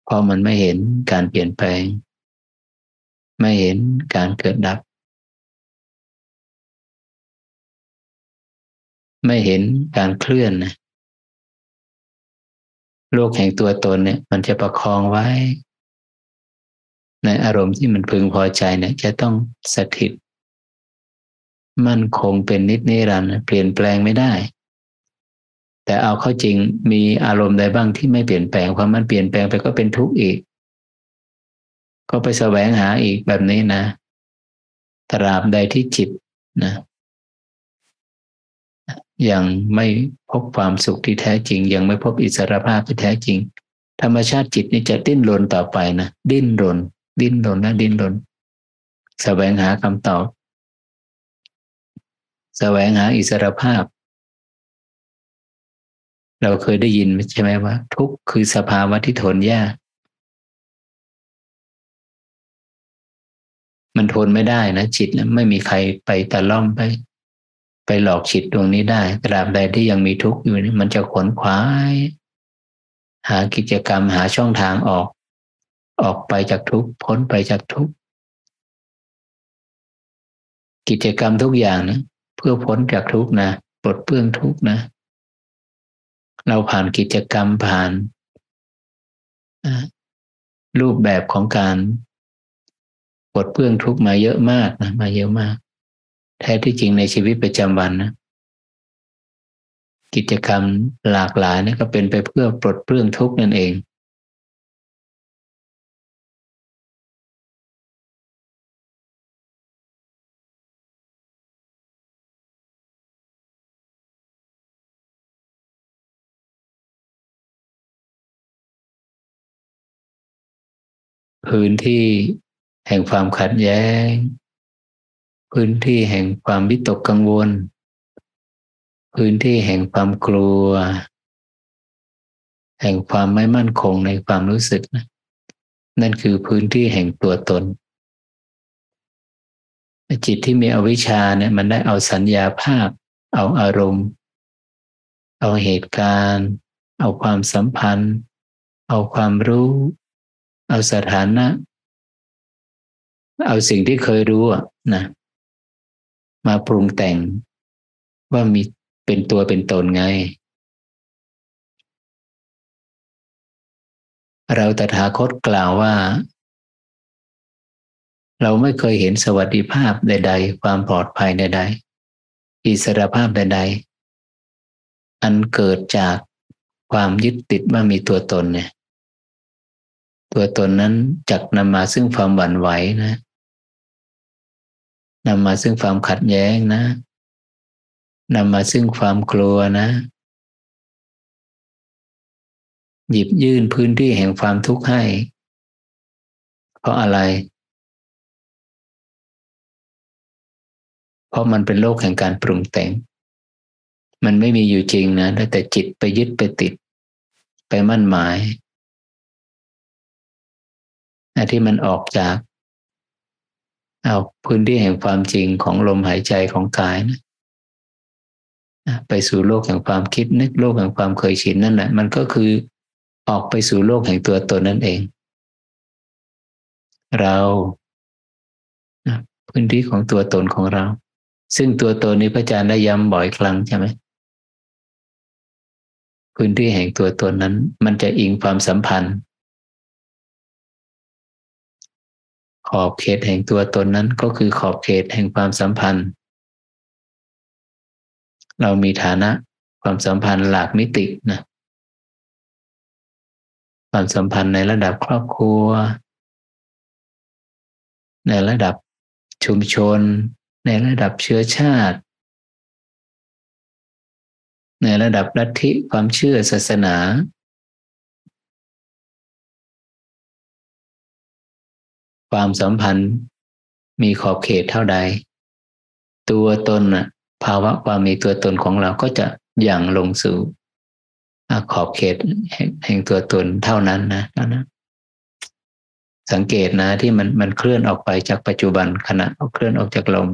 เพราะมันไม่เห็นการเปลี่ยนแปลงไม่เห็นการเกิดดับไม่เห็นการเคลื่อนนะโลกแห่งตัวตนเนี่ยมันจะประคองไว้ในอารมณ์ที่มันพึงพอใจเนี่ยจะต้องสถิตมั่นคงเป็นนิจนิรันดร์เปลี่ยนแปลงไม่ได้แต่เอาเข้าจริงมีอารมณ์ใดบ้างที่ไม่เปลี่ยนแปลงความมันเปลี่ยนแปลงไปก็เป็นทุกข์อีกก็ไปแสวงหาอีกแบบนี้นะตราบใดที่จิตนะยังไม่พบความสุขที่แท้จริงยังไม่พบอิสรภาพที่แท้จริงธรรมชาติจิตนี่จะดิ้นรนต่อไปนะดิ้นรนแสวงหาคำตอบแสวงหาอิสรภาพเราเคยได้ยินใช่ไหมว่าทุกข์คือสภาวะที่ทนยากมันทนไม่ได้นะจิตไม่มีใครไปตะล่อมไป ไปหลอกจิตดวงนี้ได้ตราบใดที่ยังมีทุกข์อยู่มันจะขวนขวายหากิจกรรมหาช่องทางออกไปจากทุกข์พ้นไปจากทุกข์กิจกรรมทุกอย่างนะเพื่อพ้นจากทุกข์นะปลดเปลื้องทุกข์นะเราผ่านกิจกรรมผ่านรูปแบบของการปลดเปลื้องทุกข์มาเยอะมากนะมาเยอะมากแท้ที่จริงในชีวิตประจำวันนะกิจกรรมหลากหลายนะก็เป็นไปเพื่อปลดเปลื้องทุกข์นั่นเองพื้นที่แห่งความขัดแย้งพื้นที่แห่งความวิตกกังวลพื้นที่แห่งความกลัวแห่งความไม่มั่นคงในความรู้สึกนะนั่นคือพื้นที่แห่งตัวตนจิตที่มีอวิชชาเนี่ยมันได้เอาสัญญาภาพเอาอารมณ์เอาเหตุการณ์เอาความสัมพันธ์เอาความรู้เอาสถานะเอาสิ่งที่เคยรู้นะมาปรุงแต่งว่ามีเป็นตัวเป็นตนไงเราตถาคตกล่าวว่าเราไม่เคยเห็นสวัสดิภาพใดๆความปลอดภัยใดๆอิสรภาพใดๆอันเกิดจากความยึดติดว่ามีตัวตนเนี่ยตัวตนนั้นจักนำมาซึ่งความหวั่นไหวนะนำมาซึ่งความขัดแย้งนะนำมาซึ่งความกลัวนะหยิบยื่นพื้นที่แห่งความทุกข์ให้เพราะอะไรเพราะมันเป็นโลกแห่งการปรุงแต่งมันไม่มีอยู่จริงนะแต่จิตไปยึดไปติดไปมั่นหมายที่มันออกจากพื้นที่แห่งความจริงของลมหายใจของกายนะไปสู่โลกแห่งความคิดนึกโลกแห่งความเคยชินนั่นแหละมันก็คือออกไปสู่โลกแห่งตัวตนนั่นเองเราพื้นที่ของตัวตนของเราซึ่งตัวตนนี้พระอาจารย์ได้ย้ำบ่อยครั้งใช่ไหมพื้นที่แห่งตัวตนนั้นมันจะอิงความสัมพันธ์ขอบเขตแห่งตัวตนนั้นก็คือขอบเขตแห่งความสัมพันธ์เรามีฐานะความสัมพันธ์หลากมิตินะความสัมพันธ์ในระดับครอบครัวในระดับชุมชนในระดับเชื้อชาติในระดับลัทธิความเชื่อศาสนาความสัมพันธ์มีขอบเขตเท่าใดตัวตนภาวะความมีตัวตนของเราก็จะหยั่งลงสู่ขอบเขตแห่งตัวตนเท่านั้นนะสังเกตนะที่มันเคลื่อนออกไปจากปัจจุบันขณะเคลื่อนออกจากลม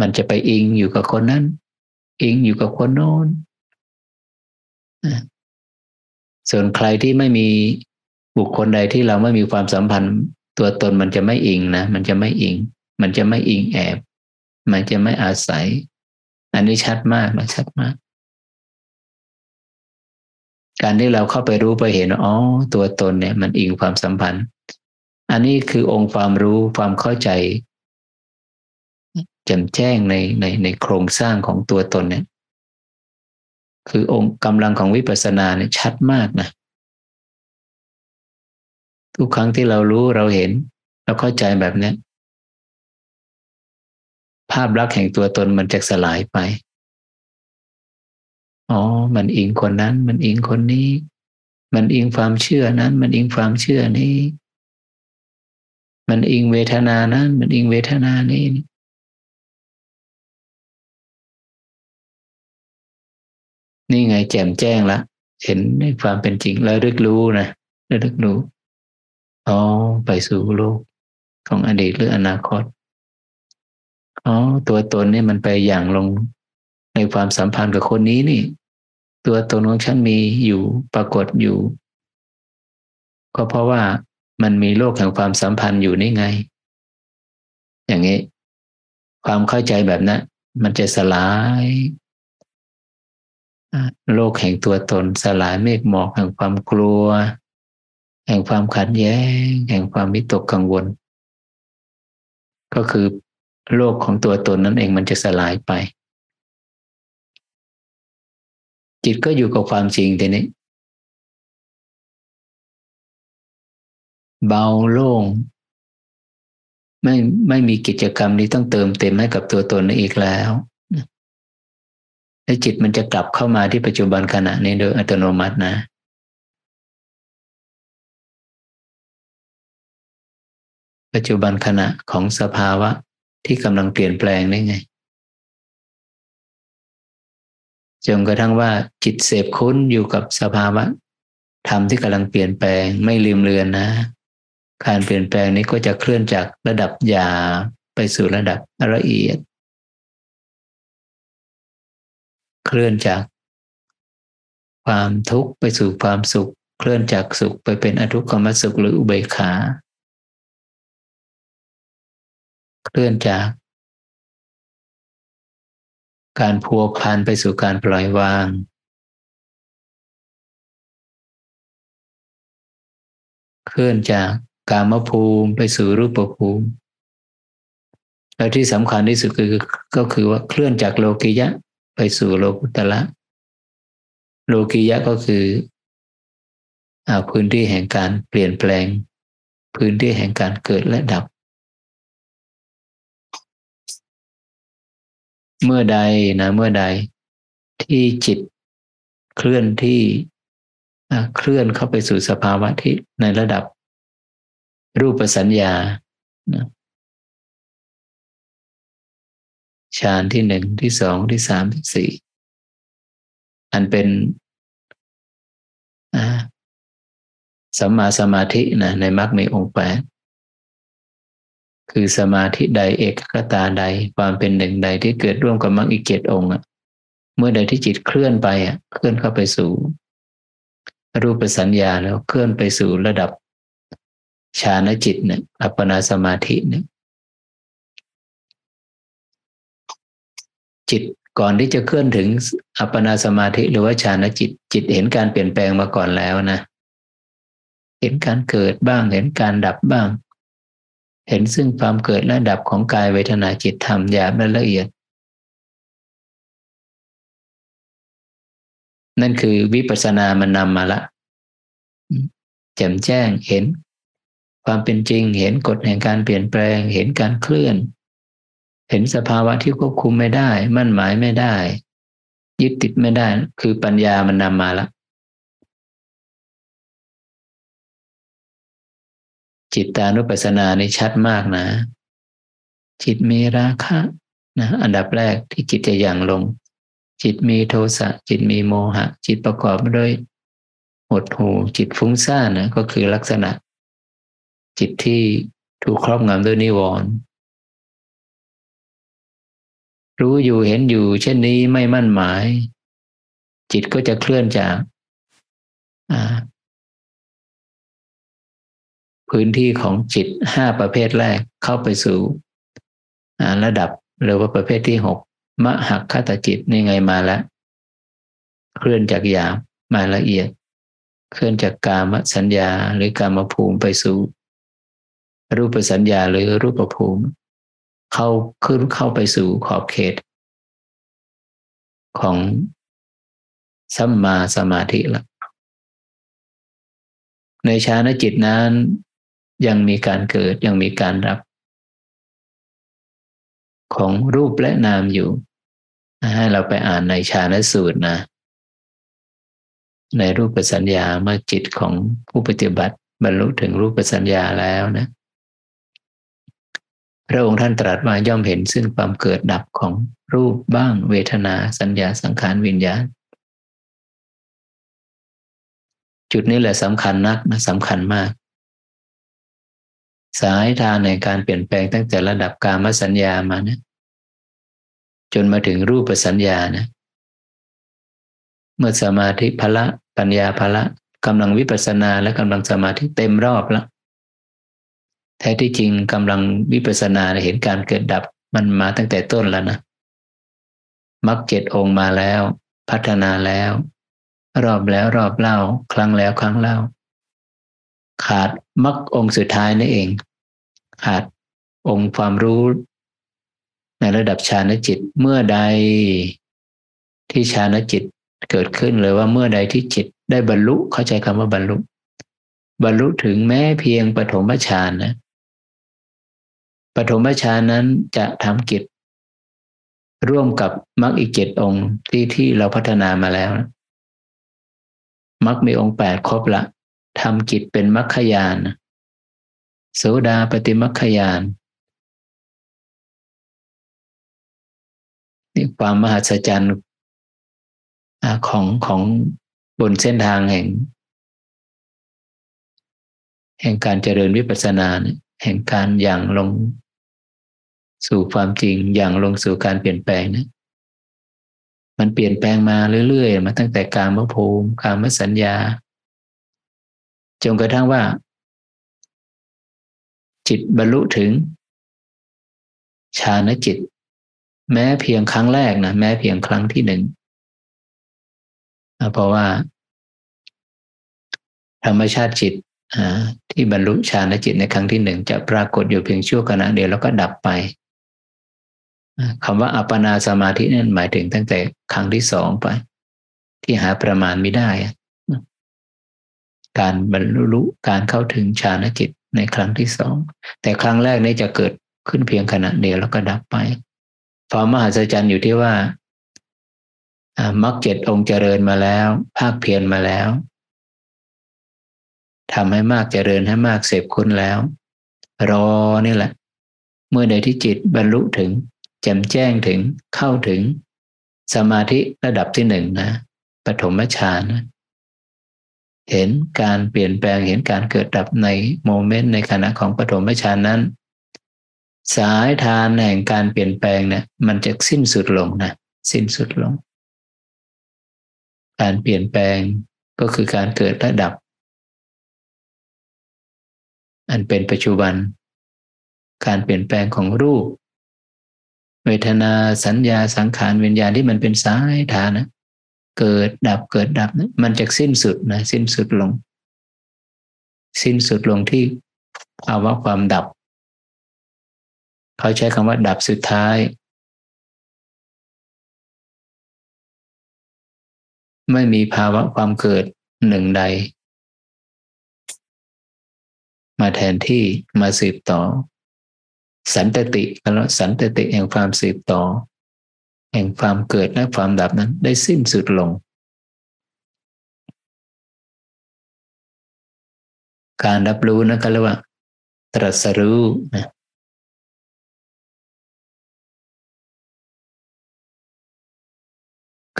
มันจะไปอิงอยู่กับคนนั้นอิงอยู่กับคนโน้นส่วนใครที่ไม่มีบุคคลใดที่เราไม่มีความสัมพันธ์ตัวตนมันจะไม่อิงนะมันจะไม่อิงมันจะไม่อิงแอบมันจะไม่อาศัยอันนี้ชัดมากนะชัดมากการที่เราเข้าไปรู้ไปเห็นอ๋อตัวตนเนี่ยมันอิงความสัมพันธ์อันนี้คือองค์ความรู้ความเข้าใจแจ่มแจ้งในโครงสร้างของตัวตนเนี่ยคือองค์กำลังของวิปัสสนาเนี่ยชัดมากนะทุกครั้งที่เรารู้เราเห็นเราเข้าใจแบบนี้ภาพลักษณ์แห่งตัวตนมันจะสลายไปอ๋อมันอิงคนนั้นมันอิงคนนี้มันอิงความเชื่อนั้นมันอิงความเชื่อนี้มันอิงเวทนานั้นมันอิงเวทนานี้นี่ไงแจ่มแจ้งละเห็นในความเป็นจริงแล้วรึกรู้นะรึกรู้ไปสู่โลกของอดีตหรืออนาคต อ๋อตัวตนนี่มันไปอย่างลงในความสัมพันธ์กับคนนี้นี่ตัวตนของฉันมีอยู่ปรากฏอยู่ก็เพราะว่ามันมีโลกแห่งความสัมพันธ์อยู่นี่ไงอย่างนี้ความเข้าใจแบบนั้นมันจะสลายโลกแห่งตัวตนสลายเมฆหมอกแห่งความกลัวแห่งความขัดแย้งแห่งความวิตกกังวลก็คือโลกของตัวตนนั้นเองมันจะสลายไปจิตก็อยู่กับความจริงทีนี้เบาโล่งไม่มีกิจกรรมที่ต้องเติมเต็มให้กับตัวตนอีกแล้วและจิตมันจะกลับเข้ามาที่ปัจจุบันขณะนี้โดยอัตโนมัตินะปัจจุบันขณะของสภาวะที่กำลังเปลี่ยนแปลงได้ไงจนกระทั่งว่าจิตเสพคุ้นอยู่กับสภาวะธรรมที่กำลังเปลี่ยนแปลงไม่ลืมเลือนนะการเปลี่ยนแปลงนี้ก็จะเคลื่อนจากระดับหยาบไปสู่ระดับละเอียดเคลื่อนจากความทุกข์ไปสู่ความสุขเคลื่อนจากสุขไปเป็นอทุกขมสุขหรืออุเบกขาเคลื่อนจากการพัวพันไปสู่การปล่อยวางเคลื่อนจากกามภูมิไปสู่รูปภูมิและที่สำคัญที่สุดก็คือว่าเคลื่อนจากโลกิยะไปสู่โลกุตระโลกิยะก็คือพื้นที่แห่งการเปลี่ยนแปลงพื้นที่แห่งการเกิดและดับเมื่อใดที่จิตเคลื่อนเข้าไปสู่สภาวะที่ในระดับรูปสัญญาฌานที่หนึ่งที่สองที่สามที่สี่อันเป็นสัมมาสมาธินะในมรรคมีองค์แปดคือสมาธิใดเอกคตาใดความเป็นหนึ่งใดที่เกิดร่วมกับมรรคอีกเจ็ดองค์เมื่อใดที่จิตเคลื่อนไปเคลื่อนเข้าไปสู่รูปสัญญาแล้วเคลื่อนไปสู่ระดับฌานจิตเนี่ยอัปปนาสมาธิเนี่ยจิตก่อนที่จะเคลื่อนถึงอัปปนาสมาธิหรือว่าฌานจิตจิตเห็นการเปลี่ยนแปลงมาก่อนแล้วนะเห็นการเกิดบ้างเห็นการดับบ้างเห็นซึ่งความเกิดและดับของกายเวทนาจิตธรรมหยาบและละเอียดนั่นคือวิปัสสนามันนำมาละแจ่มแจ้งเห็นความเป็นจริงเห็นกฎแห่งการเปลี่ยนแปลงเห็นการเคลื่อนเห็นสภาวะที่ควบคุมไม่ได้มั่นหมายไม่ได้ยึดติดไม่ได้คือปัญญามันนำมาละจิตตานุปัสสนานี่ชัดมากนะจิตมีราคะนะอันดับแรกที่จิตจะหยั่งลงจิตมีโทสะจิตมีโมหะจิตประกอบด้วยหดหู่จิตฟุ้งซ่านนะก็คือลักษณะจิตที่ถูกครอบงำด้วยนิวรณ์รู้อยู่เห็นอยู่เช่นนี้ไม่มั่นหมายจิตก็จะเคลื่อนจากพื้นที่ของจิตห้าประเภทแรกเข้าไปสู่ระดับหรือว่าประเภทที่หกมหคตจิตนี่ไงมาแล้วเคลื่อนจากหยาบมาละเอียดเคลื่อนจากกามสัญญาหรือกามภูมิไปสู่รูปสัญญาหรือรูปภูมิเข้าไปสู่ขอบเขตของสัมมาสมาธิละในฌานจิตนั้นยังมีการเกิดยังมีการรับของรูปและนามอยู่ให้เราไปอ่านในฌานสูตรนะในรูปสัญญาเมื่อจิตของผู้ปฏิบัติบรรลุถึงรูปสัญญาแล้วนะพระองค์ท่านตรัสว่าย่อมเห็นซึ่งความเกิดดับของรูปบ้างเวทนาสัญญาสังขารวิญญาณจุดนี้แหละสำคัญนักนะสำคัญมากสายทางในการเปลี่ยนแปลงตั้งแต่ระดับกามสัญญามาเนี่ย จนมาถึงรูปสัญญานะเมื่อสมาธิพละปัญญาพละกำลังวิปัสสนาและกำลังสมาธิเต็มรอบแล้วแท้ที่จริงกำลังวิปัสสนาเห็นการเกิดดับมันมาตั้งแต่ต้นแล้วนะมรรค 7 องค์มาแล้วพัฒนาแล้วรอบแล้วรอบเล่าครั้งแล้วครั้งเล่าขาดมรรคองค์สุดท้ายนั่นเองขาดองค์ความรู้ในระดับฌานจิตเมื่อใดที่ฌานจิตเกิดขึ้นเลยว่าเมื่อใดที่จิตได้บรรลุเข้าใจคำว่าบรรลุถึงแม้เพียงปฐมฌานนะปฐมฌานนั้นจะทำกิจร่วมกับมรรคอีก 7 องค์ที่เราพัฒนามาแล้วนะมรรคมีองค์ 8 ครบละทำกิจเป็นมรรคญาณโสดาปฏิมรรคญาณนี่ความมหัศจรรย์ของบนเส้นทางแห่งการเจริญวิปัสสนาแห่งการอย่างลงสู่ความจริงอย่างลงสู่การเปลี่ยนแปลงนะมันเปลี่ยนแปลงมาเรื่อยๆมาตั้งแต่กามภูมิกามสัญญาจนกระทั่งว่าจิตบรรลุถึงฌานจิตแม้เพียงครั้งแรกนะแม้เพียงครั้งที่หนึ่งเพราะว่าธรรมชาติจิตที่บรรลุฌานจิตในครั้งที่หนึ่งจะปรากฏอยู่เพียงชั่วขณะเดียวแล้วก็ดับไปคำว่าอัปปนาสมาธินั่นหมายถึงตั้งแต่ครั้งที่สองไปที่หาประมาณไม่ได้การบรรลุการเข้าถึงฌานจิตในครั้งที่สองแต่ครั้งแรกนี้จะเกิดขึ้นเพียงขณะเดียวแล้วก็ดับไปความมหัศจรรย์อยู่ที่ว่ามรรค 7 องค์เจริญมาแล้วภาคเพียรมาแล้วทำให้มากเจริญให้มากเสพคุณแล้วรอนี่แหละเมื่อใดที่จิตบรรลุถึงแจ่มแจ้งถึงเข้าถึงสมาธิระดับที่หนึ่งนะปฐมฌานนะเห็นการเปลี่ยนแปลงเห็นการเกิดดับในโมเมนต์ในขณะของปฐมฌานนั้นสายทานแห่งการเปลี่ยนแปลงเนี่ยมันจะสิ้นสุดลงนะสิ้นสุดลงการเปลี่ยนแปลงก็คือการเกิดและดับอันเป็นปัจจุบันการเปลี่ยนแปลงของรูปเวทนาสัญญาสังขารวิญญาณที่มันเป็นสายฐานนะเกิดดับเกิดดับนะมันจะสิ้นสุดนะสิ้นสุดลงสิ้นสุดลงที่ภาวะความดับเขาใช้คำว่าดับสุดท้ายไม่มีภาวะความเกิดหนึ่งใดมาแทนที่มาสืบต่อสันตติแล้วสันตติแห่งความสืบต่อแห่งความเกิดและความดับนั้นได้สิ้นสุดลงการรับรู้นะก็เรียกว่าตรัสรู้นะ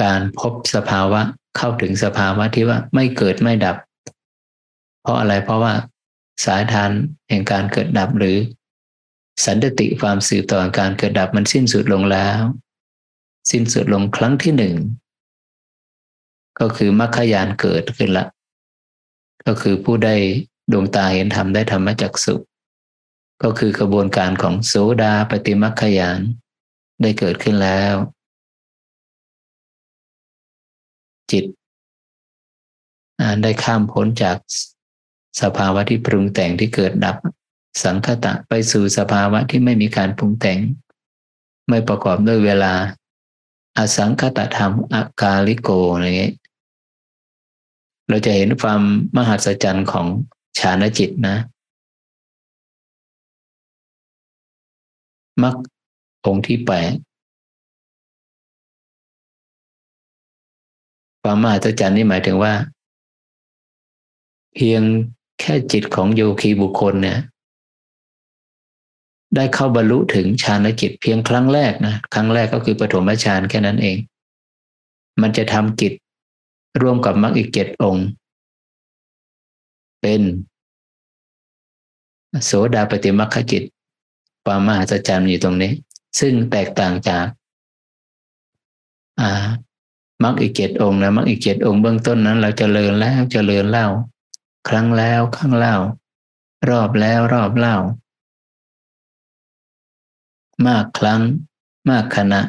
การพบสภาวะเข้าถึงสภาวะที่ว่าไม่เกิดไม่ดับเพราะอะไรเพราะว่าสายทานแห่งการเกิดดับหรือสันตติความสืบต่อการเกิดดับมันสิ้นสุดลงแล้วสิ้นสุดลงครั้งที่หนึ่งก็คือมรรคญาณเกิดขึ้นละก็คือผู้ได้ดวงตาเห็นธรรมได้ธรรมจักขุก็คือกระบวนการของโสดาปฏิมัคคญาณได้เกิดขึ้นแล้วจิตได้ข้ามพ้นจากสภาวะที่ปรุงแต่งที่เกิดดับสังขตะไปสู่สภาวะที่ไม่มีการปรุงแต่งไม่ประกอบด้วยเวลาอสังขตธรรมอกาลิโกอะไรเงี้ยเราจะเห็นความมหัศจรรย์ของฌานจิตนะมรรคองค์ที่แปดความมหัศจรรย์นี่หมายถึงว่าเพียงแค่จิตของโยคีบุคคลเนี่ยได้เข้าบรรลุถึงฌานจิตเพียงครั้งแรกนะครั้งแรกก็คือปฐมฌานแค่นั้นเองมันจะทำกิจร่วมกับมรรคอีก 7 องค์เป็นโสดาปฏิมัคคกิจความมหัศจรรย์อยู่ตรงนี้ซึ่งแตกต่างจาก มรรคอีก7องค์นะมรรคอีก7องค์เบื้องต้นนั้นเราเจริญแล้วเจริญเล่าครั้งแล้วครั้งเล่ารอบแล้วรอบเล่ามากครั้งมากขณะ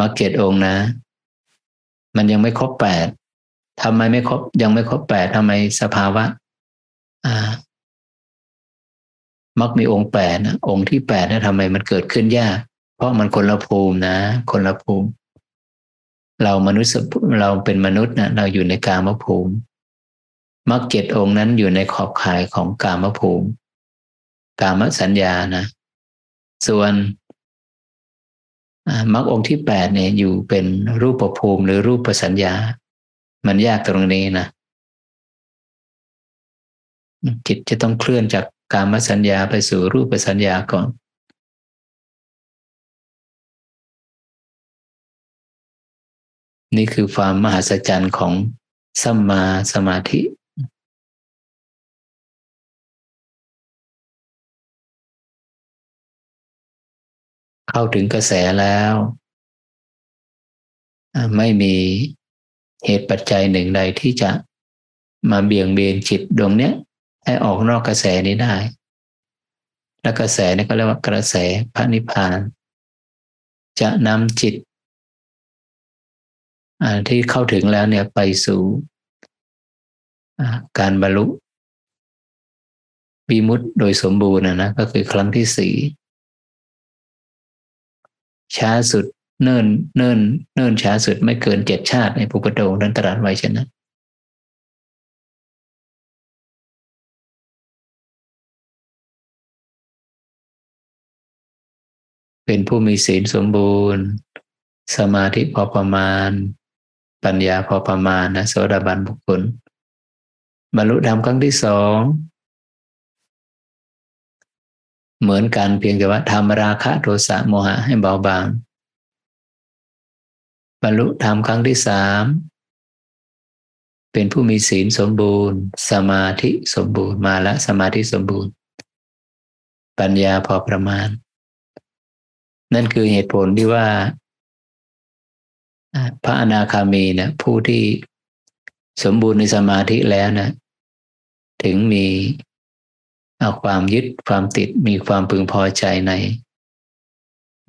มรรค7องค์นะมันยังไม่ครบ8ทำไมไม่ครบยังไม่ครบ8ทำไมสภาวะมรรคมีองค์8นะองค์ที่8นะทำไมมันเกิดขึ้นยากเพราะมันคนละภูมินะคนละภูมิเรามนุษย์เราเป็นมนุษย์นะเราอยู่ในกามภูมิมรรค7องค์นั้นอยู่ในขอบข่ายของกามภูมิกามสัญญานะส่วนมรรคองค์ที่8เนี่ยอยู่เป็นรูปภูมิหรือรูปสัญญามันยากตรงนี้นะจิตจะต้องเคลื่อนจากกามสัญญาไปสู่รูปสัญญาก่อนนี่คือความมหัศจรรย์ของสัมมาสมาธิเข้าถึงกระแสแล้วไม่มีเหตุปัจจัยหนึ่งใดที่จะมาเบี่ยงเบนจิตดวงเนี้ยให้ออกนอกกระแสนี้ได้และกระแสนี้ก็เรียกว่ากระแสพระนิพพานจะนำจิตที่เข้าถึงแล้วเนี่ยไปสู่การบรรลุวิมุตติโดยสมบูรณ์นะก็คือครั้งที่4ช้าสุดเนิ่นช้าสุดไม่เกิน7ชาติในภูกระโดงดันตรัสไว้เช่นนั้นเป็นผู้มีศีลสมบูรณ์สมาธิพอประมาณปัญญาพอประมาณนะโสดาบันบุคคลบรรลุธรรมครั้งที่2เหมือนกันเพียงแต่ว่าทำราคะโทสะโมหะให้เบาบางบรรลุธรรมครั้งที่3เป็นผู้มีศีลสมบูรณ์สมาธิสมบูรณ์มาละสมาธิสมบูรณ์ปัญญาพอประมาณนั่นคือเหตุผลที่ว่าพระอนาคามีนะผู้ที่สมบูรณ์ในสมาธิแล้วนะถึงมีความยึดความติดมีความพึงพอใจ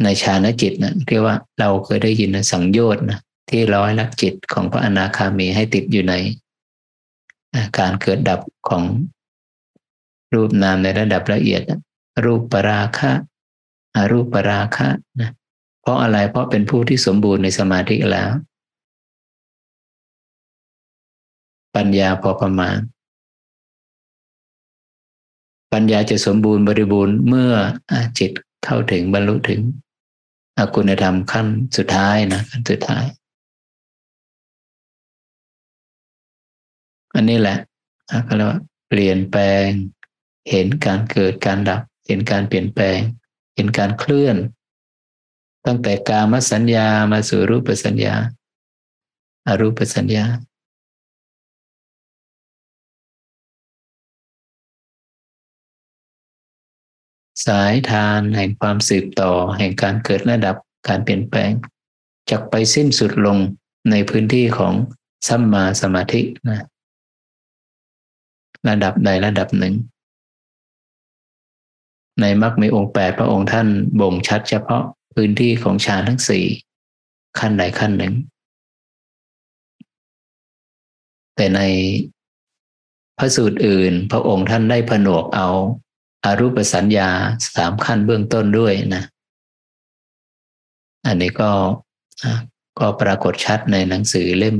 ในฌานจิตนะเรียกว่าเราเคยได้ยินนะสังโยชน์นะที่ร้อยละจิตของพระอนาคามีให้ติดอยู่ในการเกิดดับของรูปนามในระดับละเอียดนะรูปปราคะอรูปปราคะนะเพราะอะไรเพราะเป็นผู้ที่สมบูรณ์ในสมาธิแล้วปัญญาพอประมาณปัญญาจะสมบูรณ์บริบูรณ์เมื่อจิตเข้าถึงบรรลุถึงคุณธรรมขั้นสุดท้ายนะขั้นสุดท้ายอันนี้แหละก็เรียกว่าเปลี่ยนแปลงเห็นการเกิดการดับเห็นการเปลี่ยนแปลงเห็นการเคลื่อนตั้งแต่กามสัญญามาสู่รูปสัญญาอรูปสัญญาสายทานแห่งความสืบต่อแห่งการเกิดระดับการเปลี่ยนแปลงจักไปสิ้นสุดลงในพื้นที่ของสัมมาสมาธินะระดับใดระดับหนึ่งในมรรคมีองค์8พระองค์ท่านบ่งชัดเฉพาะพื้นที่ของฌานทั้ง4ขั้นใดขั้นหนึ่งแต่ในพระสูตรอื่นพระองค์ท่านได้ผนวกเอาอารูปสัญญา3ขั้นเบื้องต้นด้วยนะอันนี้ก็ปรากฏชัดในหนังสือเล่ม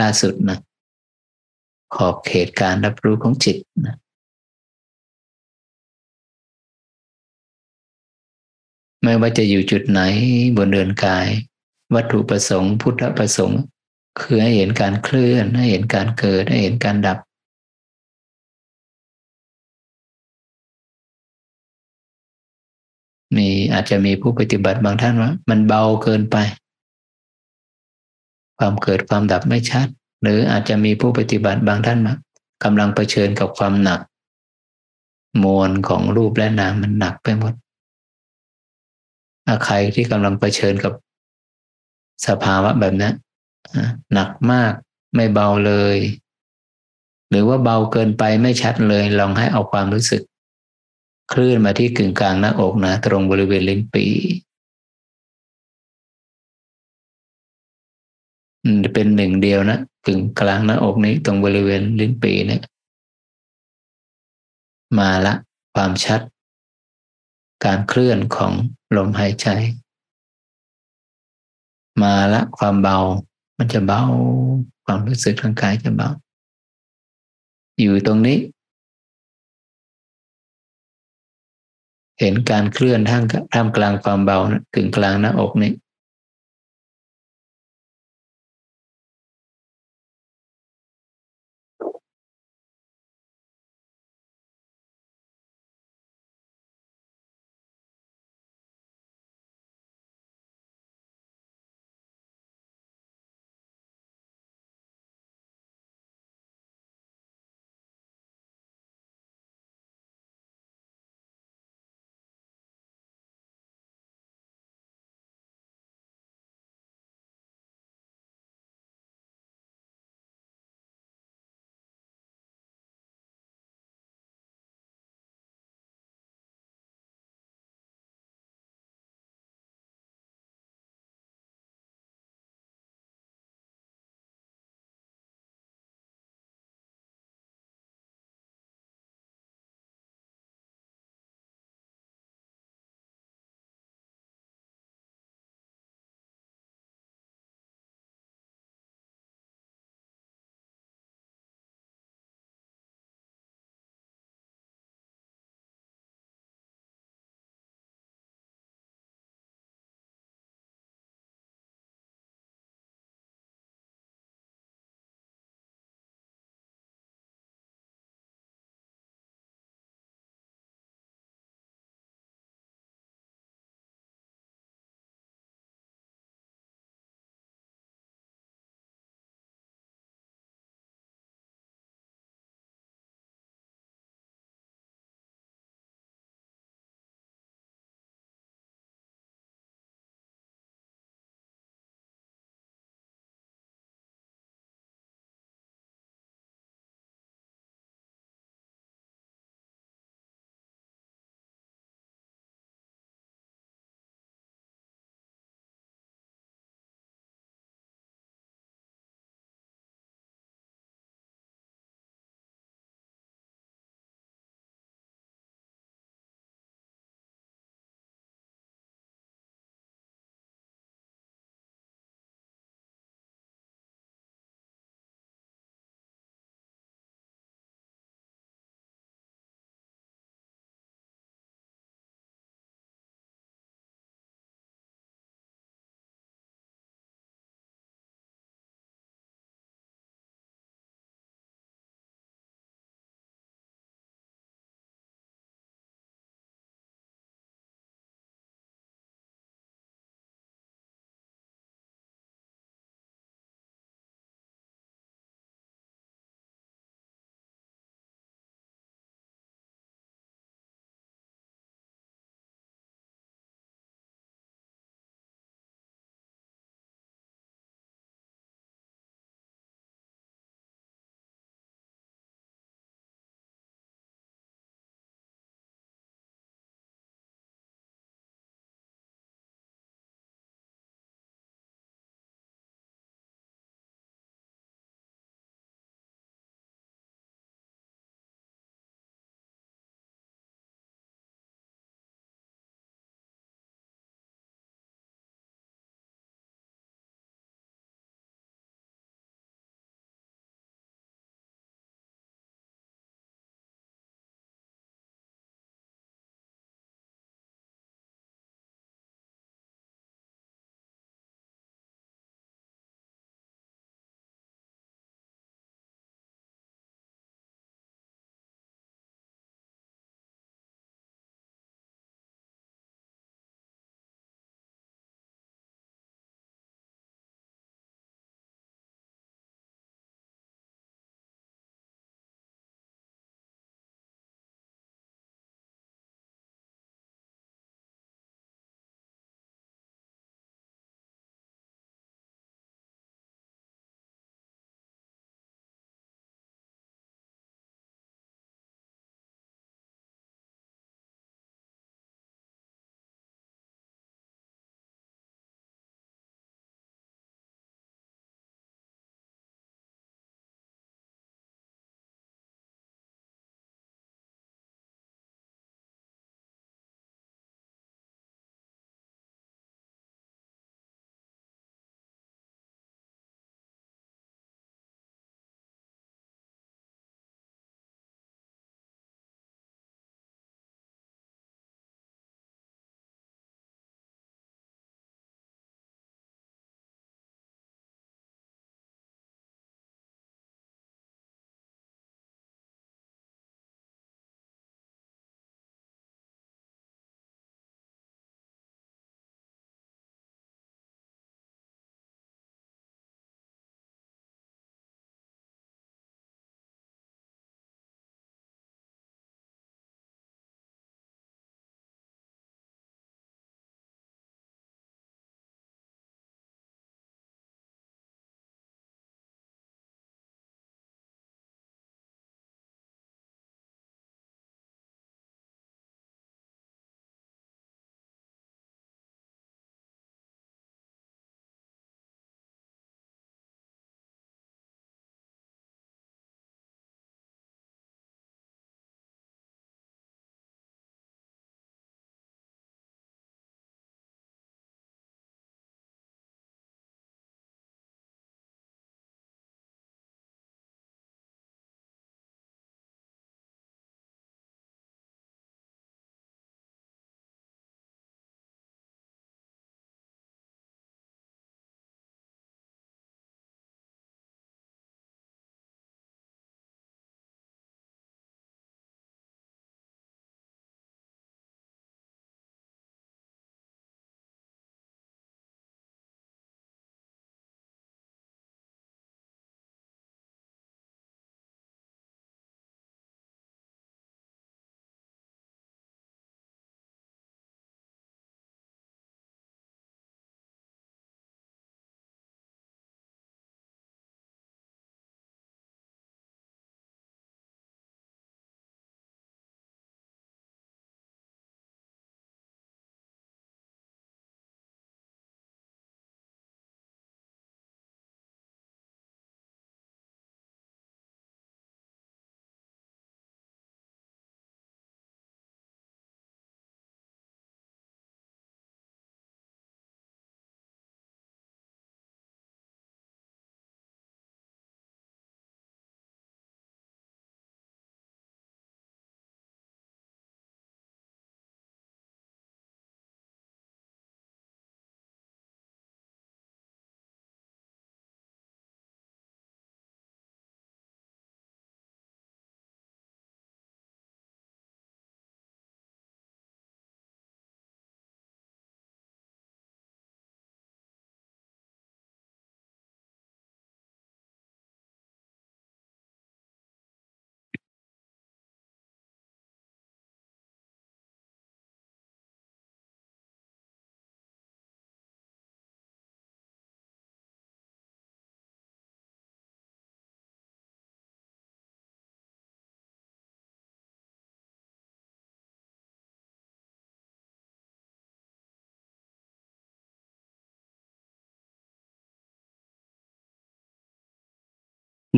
ล่าสุดนะขอบเขตการรับรู้ของจิตนะไม่ว่าจะอยู่จุดไหนบนเดินกายวัตถุประสงค์พุทธประสงค์คือให้เห็นการเคลื่อนให้เห็นการเกิดให้เห็นการดับมีอาจจะมีผู้ปฏิบัติบางท่านว่ามันเบาเกินไปความเกิดความดับไม่ชัดหรืออาจจะมีผู้ปฏิบัติบางท่านว่ากำลังเผชิญกับความหนักมวลของรูปและนามมันหนักไปหมด ใครที่กำลังเผชิญกับสภาวะแบบนั้นหนักมากไม่เบาเลยหรือว่าเบาเกินไปไม่ชัดเลยลองให้เอาความรู้สึกเคลื่อนมาที่กึ่งกลางหน้าอกนะตรงบริเวณลิ้นปี่เป็นหนึ่งเดียวนะกึ่งกลางหน้าอกนี้ตรงบริเวณลิ้นปี่เนี่ยมาละความชัดการเคลื่อนของลมหายใจมาละความเบามันจะเบาความรู้สึกทางกายจะเบาอยู่ตรงนี้เห็นการเคลื่อนท่ามกลางความเบานะกึ่งกลางหน้าอกนี้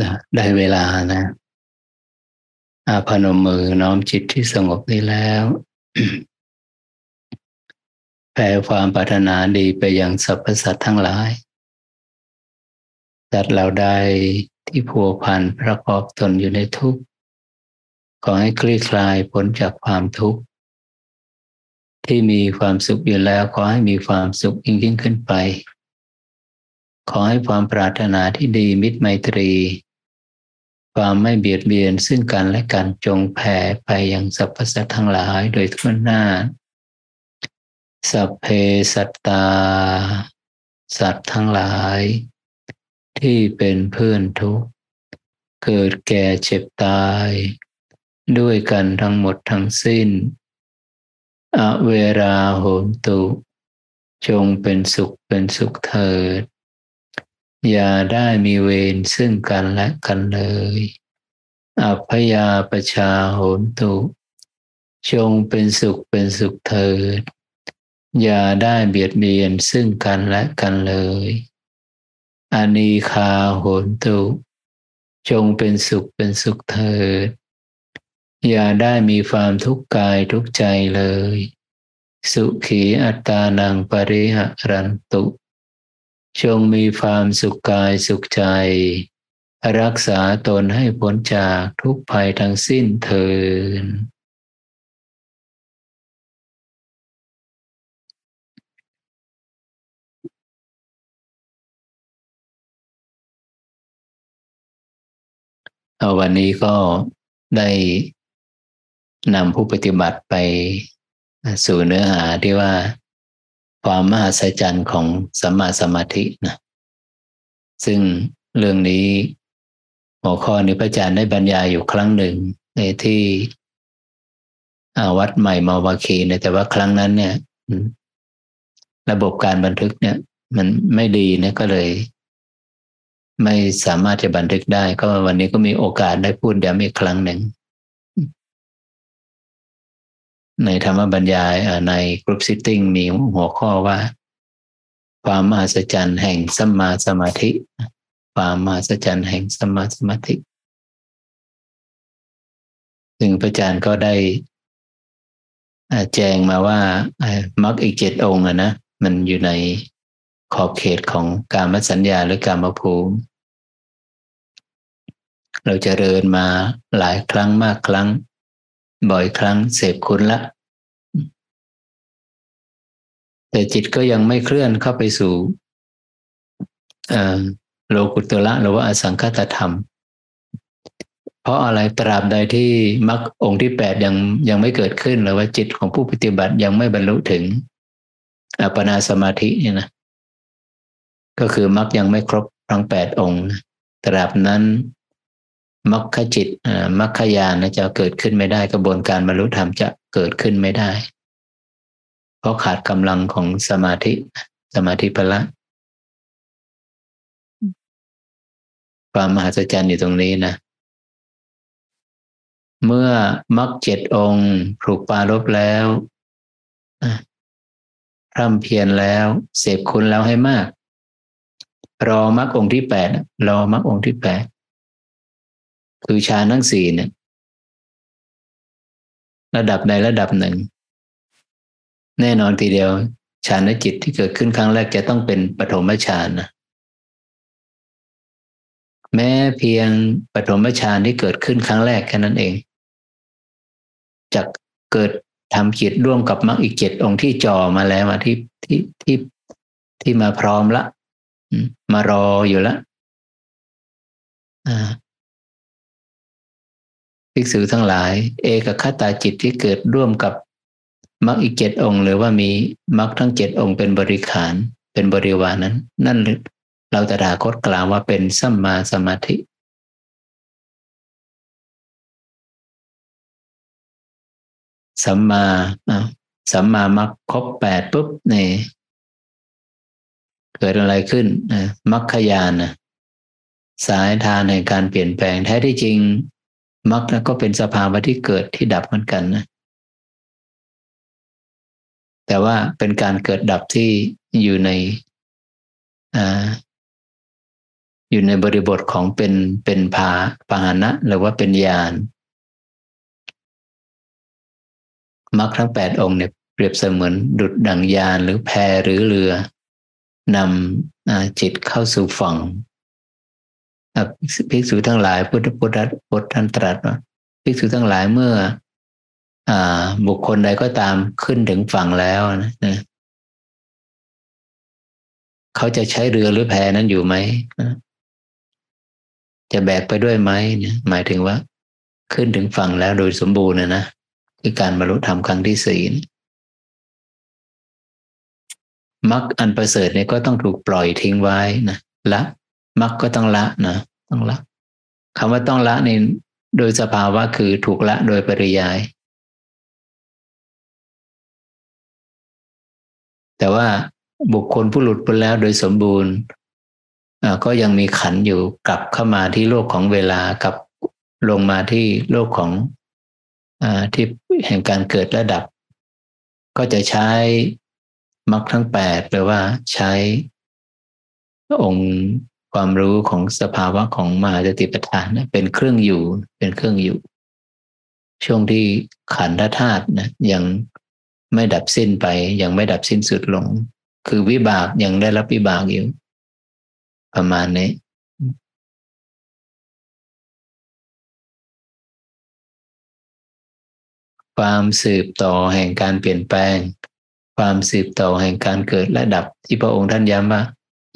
นะได้เวลานะพนมมือน้อมจิตที่สงบนี้แล้ว แผ่ความปรารถนาดีไปยังสรรพสัตว์ทั้งหลายสัตว์เหล่าใดที่พัวพันประกอบตนอยู่ในทุกข์ขอให้คลี่คลายพ้นจากความทุกข์ที่มีความสุขอยู่แล้วขอให้มีความสุขยิ่งขึ้นไปขอให้ความปรารถนาที่ดีมิตรไมตรีความไม่เบียดเบียนซึ่งกันและกันจงแผ่ไปยังสรรพสัตว์ทั้งหลายโดยทั่วหน้าสัพเพสัตตาสัตว์ทั้งหลายที่เป็นเพื่อนทุกข์เกิดแก่เจ็บตายด้วยกันทั้งหมดทั้งสิ้นอเวราโหนตุจงเป็นสุขเถิดอย่าได้มีเวรซึ่งกันและกันเลยอัพพยาปชาโหนตุจงเป็นสุขเถิดอย่าได้เบียดเบียนซึ่งกันและกันเลยอานีคาโหนตุจงเป็นสุขเถิดอย่าได้มีความทุกข์กายทุกข์ใจเลยสุขีอัตตานังปริหรันตุจงมีความสุขกายสุขใจรักษาตนให้พ้นจากทุกภัยทั้งสิ้นเถิดวันนี้ก็ได้นำผู้ปฏิบัติไปสู่เนื้อหาที่ว่าความมหัศจรรย์ของสัมมาสมาธินะซึ่งเรื่องนี้หัวข้อนี้พระอาจารย์ได้บรรยายอยู่ครั้งหนึ่งในที่วัดใหม่มาวาคีนะแต่ว่าครั้งนั้นเนี่ยระบบการบันทึกเนี่ยมันไม่ดีนะก็เลยไม่สามารถจะบันทึกได้ก็วันนี้ก็มีโอกาสได้พูดย้ำอีกครั้งหนึ่งในธรรมบรรยายใน Group Sitting มีหัวข้อว่าความมหัศจรรย์แห่งสัมมาสมาธิความมหัศจรรย์แห่งสัมมาสมาธิซึ่งพระอาจารย์ก็ได้แจ้งมาว่ามรรคอีก7องค์นะมันอยู่ในขอบเขตของกามสัญญาหรือกามภูมิเราเจริญมาหลายครั้งมากครั้งบ่อยครั้งเสพคุณละแต่จิตก็ยังไม่เคลื่อนเข้าไปสู่โลกุตตระหรือว่าอสังคตธรรมเพราะอะไรตราบใดที่มรรคองค์ที่8ยังไม่เกิดขึ้นหรือว่าจิตของผู้ปฏิบัติยังไม่บรรลุถึงอัปปนาสมาธิเนี่ยนะก็คือมรรคยังไม่ครบทั้ง8องค์ตราบนั้นมรรคจิตมรรคญาณจะเกิดขึ้นไม่ได้กระบวนการบรรลุธรรมจะเกิดขึ้นไม่ได้เพราะขาดกำลังของสมาธิพละความมหัศจรรย์อยู่ตรงนี้นะเมื่อมรรค7องค์ถูกปรารภแล้วพร่ำเพียรแล้วเสพคุณแล้วให้มากรอมรรคองค์ที่8รอมรรคองค์ที่8คือฌานทั้ง4เนี่ยระดับใดระดับหนึ่งแน่นอนทีเดียวฌานจิตที่เกิดขึ้นครั้งแรกจะต้องเป็นปฐมฌานนะแม้เพียงปฐมฌานที่เกิดขึ้นครั้งแรกแค่นั้นเองจะเกิดทำจิตร่วมกับมรรคอีก7องค์ที่จ่อมาแล้วที่มาพร้อมละมารออยู่แล้วภิกษุทั้งหลายเอกคตาจิตที่เกิดร่วมกับมรรคอีก7องค์หรือว่ามีมรรคทั้ง7องค์เป็นบริขารเป็นบริวารนั้นนั่นเราตถาคตกล่าวว่าเป็นสัมมาสมาธิสัมมามรรคครบ8ปุ๊บนี่เกิดอะไรขึ้นมรรคญาณสายทางในการเปลี่ยนแปลงแท้ที่จริงมรรคก็เป็นสภาวะที่เกิดที่ดับเหมือนกันนะแต่ว่าเป็นการเกิดดับที่อยู่ใน อยู่ในบริบทของเป็นพาหนะหรือว่าเป็นยานมรรคทั้ง8องค์เนี่ยเปรียบเสมือนดุจดั่งยานหรือแพหรือเรือนำจิตเข้าสู่ฝั่งภิกษุทั้งหลายพุทธท่านตรัสว่าภิกษุทั้งหลายเมื่อบุคคลใดก็ตามขึ้นถึงฝั่งแล้วนะเขาจะใช้เรือหรือแพนั้นอยู่ไหมจะแบกไปด้วยไหมเนี่ยหมายถึงว่าขึ้นถึงฝั่งแล้วโดยสมบูรณ์นะคือการบรรลุธรรมครั้งที่4มรรคอันประเสริฐเนี่ยก็ต้องถูกปล่อยทิ้งไว้นะละมรรคก็ต้องละนะต้องละคำว่าต้องละนี่โดยสภาวะคือถูกละโดยปริยายแต่ว่าบุคคลผู้หลุดพ้นแล้วโดยสมบูรณ์ก็ยังมีขันธ์อยู่กลับเข้ามาที่โลกของเวลากับลงมาที่โลกของที่แห่งการเกิดและดับก็จะใช้มรรคทั้ง8แปลว่าใช้องค์ความรู้ของสภาวะของมหาสติปัฏฐานเป็นเครื่องอยู่ช่วงที่ขันธธาตุยังไม่ดับสิ้นไปยังไม่ดับสิ้นสุดลงคือวิบากยังได้รับวิบากอยู่ประมาณนี้ความสืบต่อแห่งการเปลี่ยนแปลงความสืบต่อแห่งการเกิดและดับที่พระองค์ท่านย้ำว่า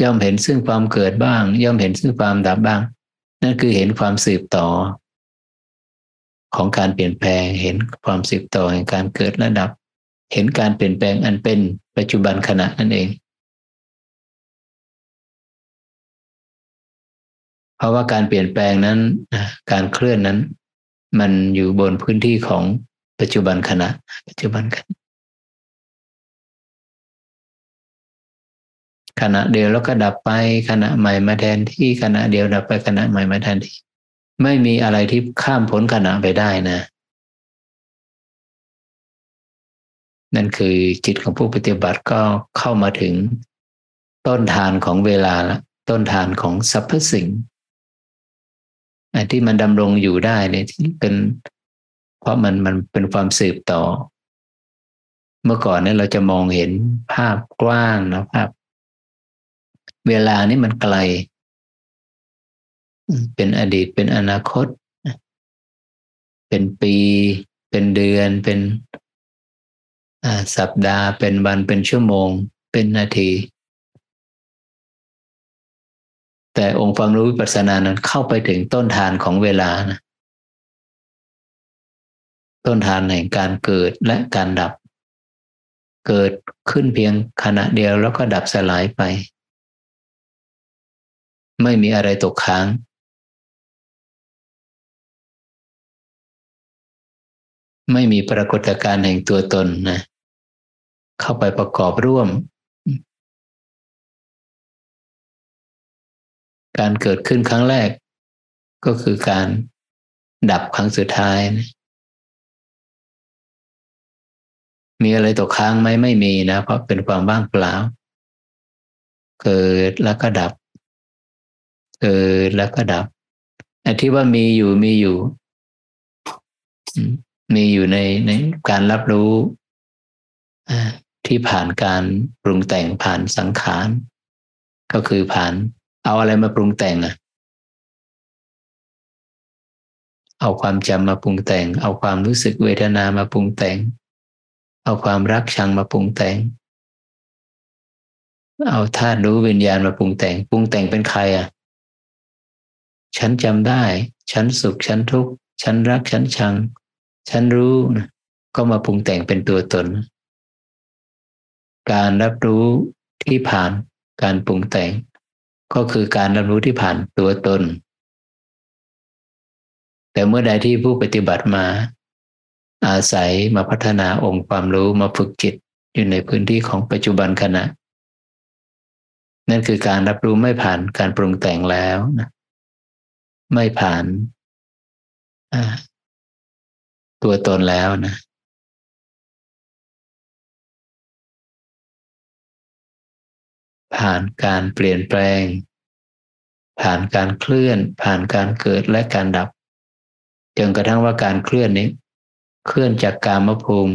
ย่อมเห็นซึ่งความเกิดบ้างย่อมเห็นซึ่งความดับบ้างนั่นคือเห็นความสืบต่อของการเปลี่ยนแปลงเห็นความสืบต่อแห่งการเกิดและดับเห็นการเปลี่ยนแปลงอันเป็นปัจจุบันขณะนั่นเองเพราะว่าการเปลี่ยนแปลงนั้นการเคลื่อนนั้นมันอยู่บนพื้นที่ของปัจจุบันขณะขณะเดียวแล้วก็ดับไปขณะใหม่มาแทนที่ขณะเดียวดับไปขณะใหม่มาแทนที่ไม่มีอะไรที่ข้ามพ้นขณะไปได้นะนั่นคือจิตของผู้ปฏิบัติก็เข้ามาถึงต้นทานของเวลาละต้นทานของสรรพสิ่งที่มันดำรงอยู่ได้เนี่ยที่เป็นเพราะมันเป็นความสืบต่อเมื่อก่อนเนี่ยเราจะมองเห็นภาพกว้างนะภาพเวลานี่มันไกลเป็นอดีตเป็นอนาคตเป็นปีเป็นเดือนเป็นสัปดาห์เป็นวันเป็นชั่วโมงเป็นนาทีแต่องค์ความรู้วิปัสสนานั้นเข้าไปถึงต้นฐานของเวลานะต้นฐานแห่งการเกิดและการดับเกิดขึ้นเพียงขณะเดียวแล้วก็ดับสลายไปไม่มีอะไรตกค้างไม่มีปรากฏการณ์แห่งตัวตนนะเข้าไปประกอบร่วมการเกิดขึ้นครั้งแรกก็คือการดับครั้งสุดท้ายนะมีอะไรตกค้างไหมไม่มีนะเพราะเป็นความว่างเปล่าเกิดแล้วก็ดับเกิดแล้วก็ดับไอ้ที่ว่ามีอยู่ในการรับรู้ที่ผ่านการปรุงแต่งผ่านสังขารก็คือผ่านเอาอะไรมาปรุงแต่งเอาความจำมาปรุงแต่งเอาความรู้สึกเวทนามาปรุงแต่งเอาความรักชังมาปรุงแต่งเอาธาตุรู้วิญญาณมาปรุงแต่งเป็นใครฉันจำได้ฉันสุขฉันทุกข์ฉันรักฉันชังฉันรู้ก็มาปรุงแต่งเป็นตัวตนการรับรู้ที่ผ่านการปรุงแต่งก็คือการรับรู้ที่ผ่านตัวตนแต่เมื่อใดที่ผู้ปฏิบัติมาอาศัยมาพัฒนาองค์ความรู้มาฝึกจิตอยู่ในพื้นที่ของปัจจุบันขณะนั่นคือการรับรู้ไม่ผ่านการปรุงแต่งแล้วนะไม่ผ่านตัวตนแล้วนะผ่านการเปลี่ยนแปลง ผ่านการเคลื่อนผ่านการเกิดและการดับจนกระทั่งว่าการเคลื่อนนี้เคลื่อนจากกามภูมิ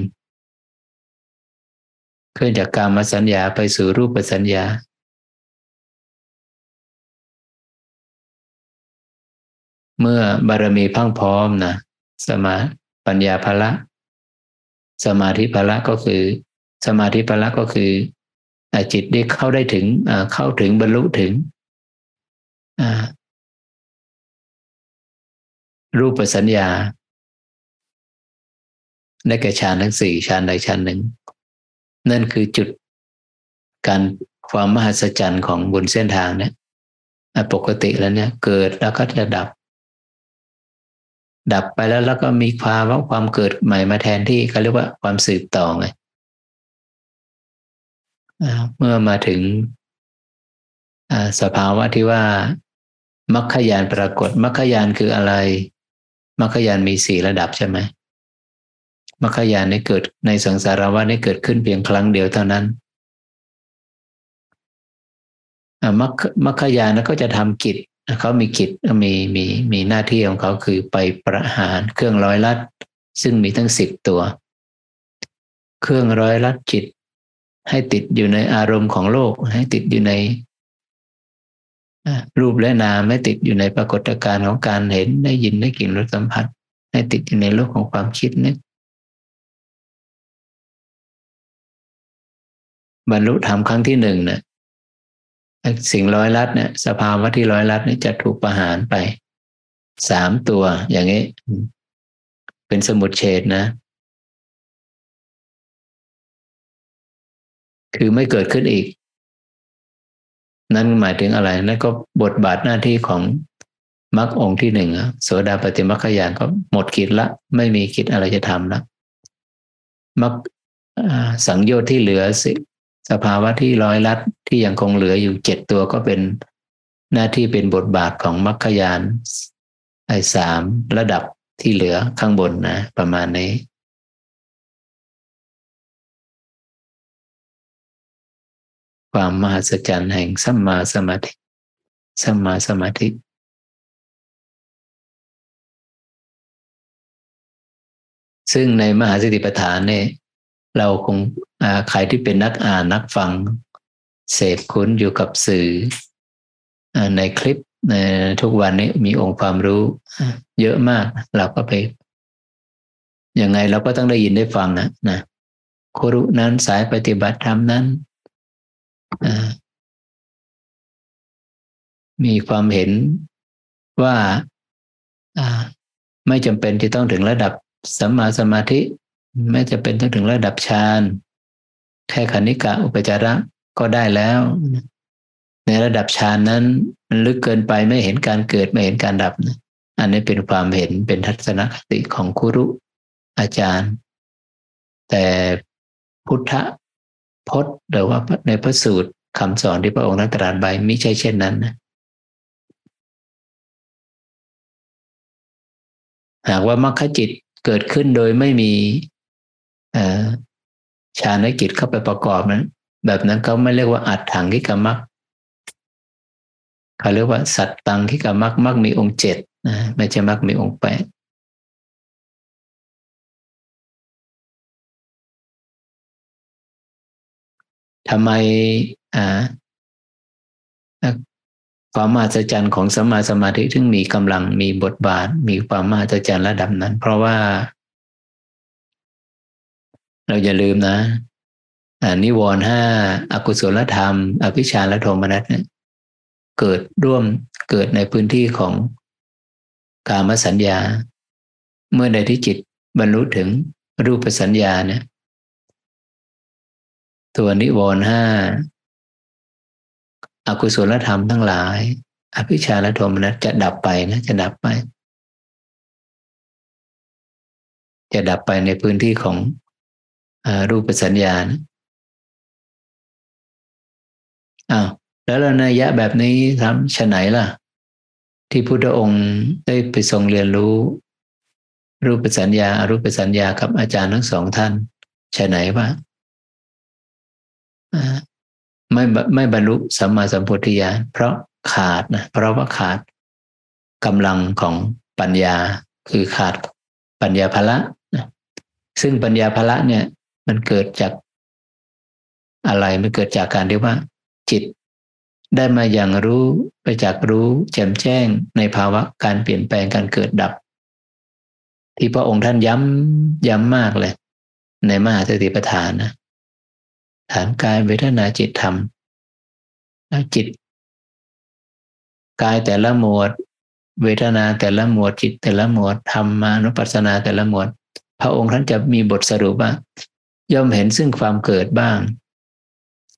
เคลื่อนจากกามสัญญาไปสู่รูปสัญญาเมื่อบารมีพรั่งพร้อมนะสมาปัญญาภละสมาธิภละก็คือสมาธิภละก็คือจิตได้เข้าได้ถึงเข้าถึงบรรลุถึงรูปสัญญาได้แก่ฌานทั้งสี่ฌานใดฌานหนึ่งนั่นคือจุดการความมหัศจรรย์ของบนเส้นทางเนี่ยปกติแล้วเนี่ยเกิดแล้วก็จะดับดับไปแล้วก็มีความเกิดใหม่มาแทนที่เขาเรียกว่าความสืบต่อไงเมื่อมาถึงสภาวะที่ว่ามรรคญาณปรากฏมรรคญาณคืออะไรมรรคญาณมี4ระดับใช่ไหมมรรคญาณได้เกิดในสังสารวัฏได้เกิดขึ้นเพียงครั้งเดียวเท่านั้นมรรคญาณก็จะทำกิจเขามีกิจมีหน้าที่ของเขาคือไปประหารเครื่องร้อยลัดซึ่งมีทั้ง10ตัวเครื่องร้อยลัดจิตให้ติดอยู่ในอารมณ์ของโลกให้ติดอยู่ในรูปและนามให้ติดอยู่ในปรากฏการณ์ของการเห็นได้ยินได้กลิ่นรสสัมผัสให้ติดอยู่ในโลกของความคิดนึกบรรลุธรรมครั้งที่1นะสิ่งร้อยลัดเนี่ยสภาวะที่ร้อยลัดนี่จะถูกประหารไป3ตัวอย่างนี้เป็นสมุดเฉดนะคือไม่เกิดขึ้นอีกนั่นหมายถึงอะไรนั่นก็บทบาทหน้าที่ของมรรคองค์ที่1โสดาปัตติมรรคญาณก็หมดกิจละไม่มีกิจอะไรจะทำละมรรคสังโยชน์ที่เหลือสภาวะที่ร้อยลัดที่ยังคงเหลืออยู่7ตัวก็เป็นหน้าที่เป็นบทบาทของมรรคญาณไอ้3ระดับที่เหลือข้างบนนะประมาณนี้ความมหัศจรรย์แห่งสัมมาสมาธิสัมมาสมาธิซึ่งในมหาสติปัฏฐานเนี่ยเราคงใครที่เป็นนักอ่านนักฟังเสพคุ้นอยู่กับสื่อในคลิปทุกวันนี้มีองค์ความรู้เยอะมากเราก็ไปยังไงเราก็ต้องได้ยินได้ฟังนะครูนั้นสายปฏิบัติธรรมนั้นมีความเห็นว่าไม่จำเป็นที่ต้องถึงระดับสัมมาสมาธิไม่จำเป็นต้องถึงระดับฌานแค่ขันธิกะอุปจาระก็ได้แล้วในระดับฌานนั้นมันลึกเกินไปไม่เห็นการเกิดไม่เห็นการดับนะอันนี้เป็นความเห็นเป็นทัศนคติของคุรุอาจารย์แต่พุทธพจน์หรือว่าในพระสูตรคำสอนที่พระองค์นั้นตรัสไว้มิใช่เช่นนั้นนะหากว่ามรรคจิตเกิดขึ้นโดยไม่มีฌานกิจเข้าไปประกอบนั้นแบบนั้นเขาไม่เรียกว่าอัตถังคิกมรรคเขาเรียกว่าสัตตังคิกมรรคมรรคมีองค์7นะไม่ใช่มรรคมีองค์8ทำไมความมหัศจรรย์ของสัมมาสมาธิถึงมีกำลังมีบทบาทมีความมหัศจรรย์ระดับนั้นเพราะว่าเราอย่าลืมนะนิวรณ์5อกุศลธรรมอวิชชาและโทมนัสเนี่ยเกิดร่วมเกิดในพื้นที่ของกามสัญญาเมื่อใดที่จิตบรรลุถึงรูปสัญญาเนี่ยตัวนิวรณ์5อกุศลธรรมทั้งหลายอภิชาและโทมนัสจะดับไปนะจะดับไปจะดับไปในพื้นที่ของรูปสัญญานะแล้วนัยยะแบบนี้ทำฉะไหนล่ะที่พุทธองค์ได้ไปทรงเรียนรู้รูปสัญญาอรูปสัญญากับอาจารย์ทั้งสองท่านฉะไหนวะไม่บรรลุสัมมาสัมโพธิญาณเพราะ ขาดนะเพราะว่าขาดกำลังของปัญญาคือขาดปัญญาภละนะซึ่งปัญญาภละเนี่ยมันเกิดจากอะไรมันเกิดจากการเรียกว่าจิตได้มาอย่างรู้ไปจากรู้แจ่มแจ้งในภาวะการเปลี่ยนแปลงการเกิดดับที่พระองค์ท่านย้ำมากเลยในมหาสติปัฏฐานนะฐานกายเวทนาจิตธรรมแล้วจิตกายแต่ละหมวดเวทนาแต่ละหมวดจิตแต่ละหมวดธรรมานุปัสสนาแต่ละหมวดพระองค์ท่านจะมีบทสรุปว่าย่อมเห็นซึ่งความเกิดบ้าง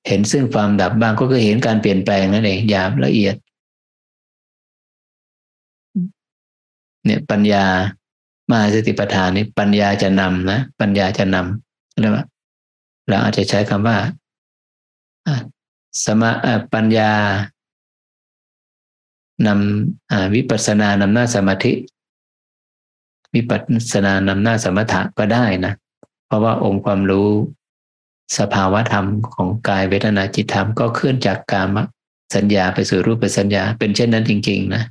เห็นซึ่งความดับบ้างก็คือเห็นการเปลี่ยนแปลงนั่นเองหยาบละเอียดเนี่ยปัญญามหาสติปัฏฐานนี้ปัญญาจะนำนะปัญญาจะนำเรียกว่าเราอาจจะใช้คำว่าสมาปัญญานำวิปัสสนานำหน้าสมาธิวิปัสสนานำหน้าสมถะก็ได้นะเพราะว่าองค์ความรู้สภาวะธรรมของกายเวทนาจิตธรรมก็เคลื่อนจากกามสัญญาไปสู่รูปสัญญาเป็นเช่นนั้นจริงๆนะ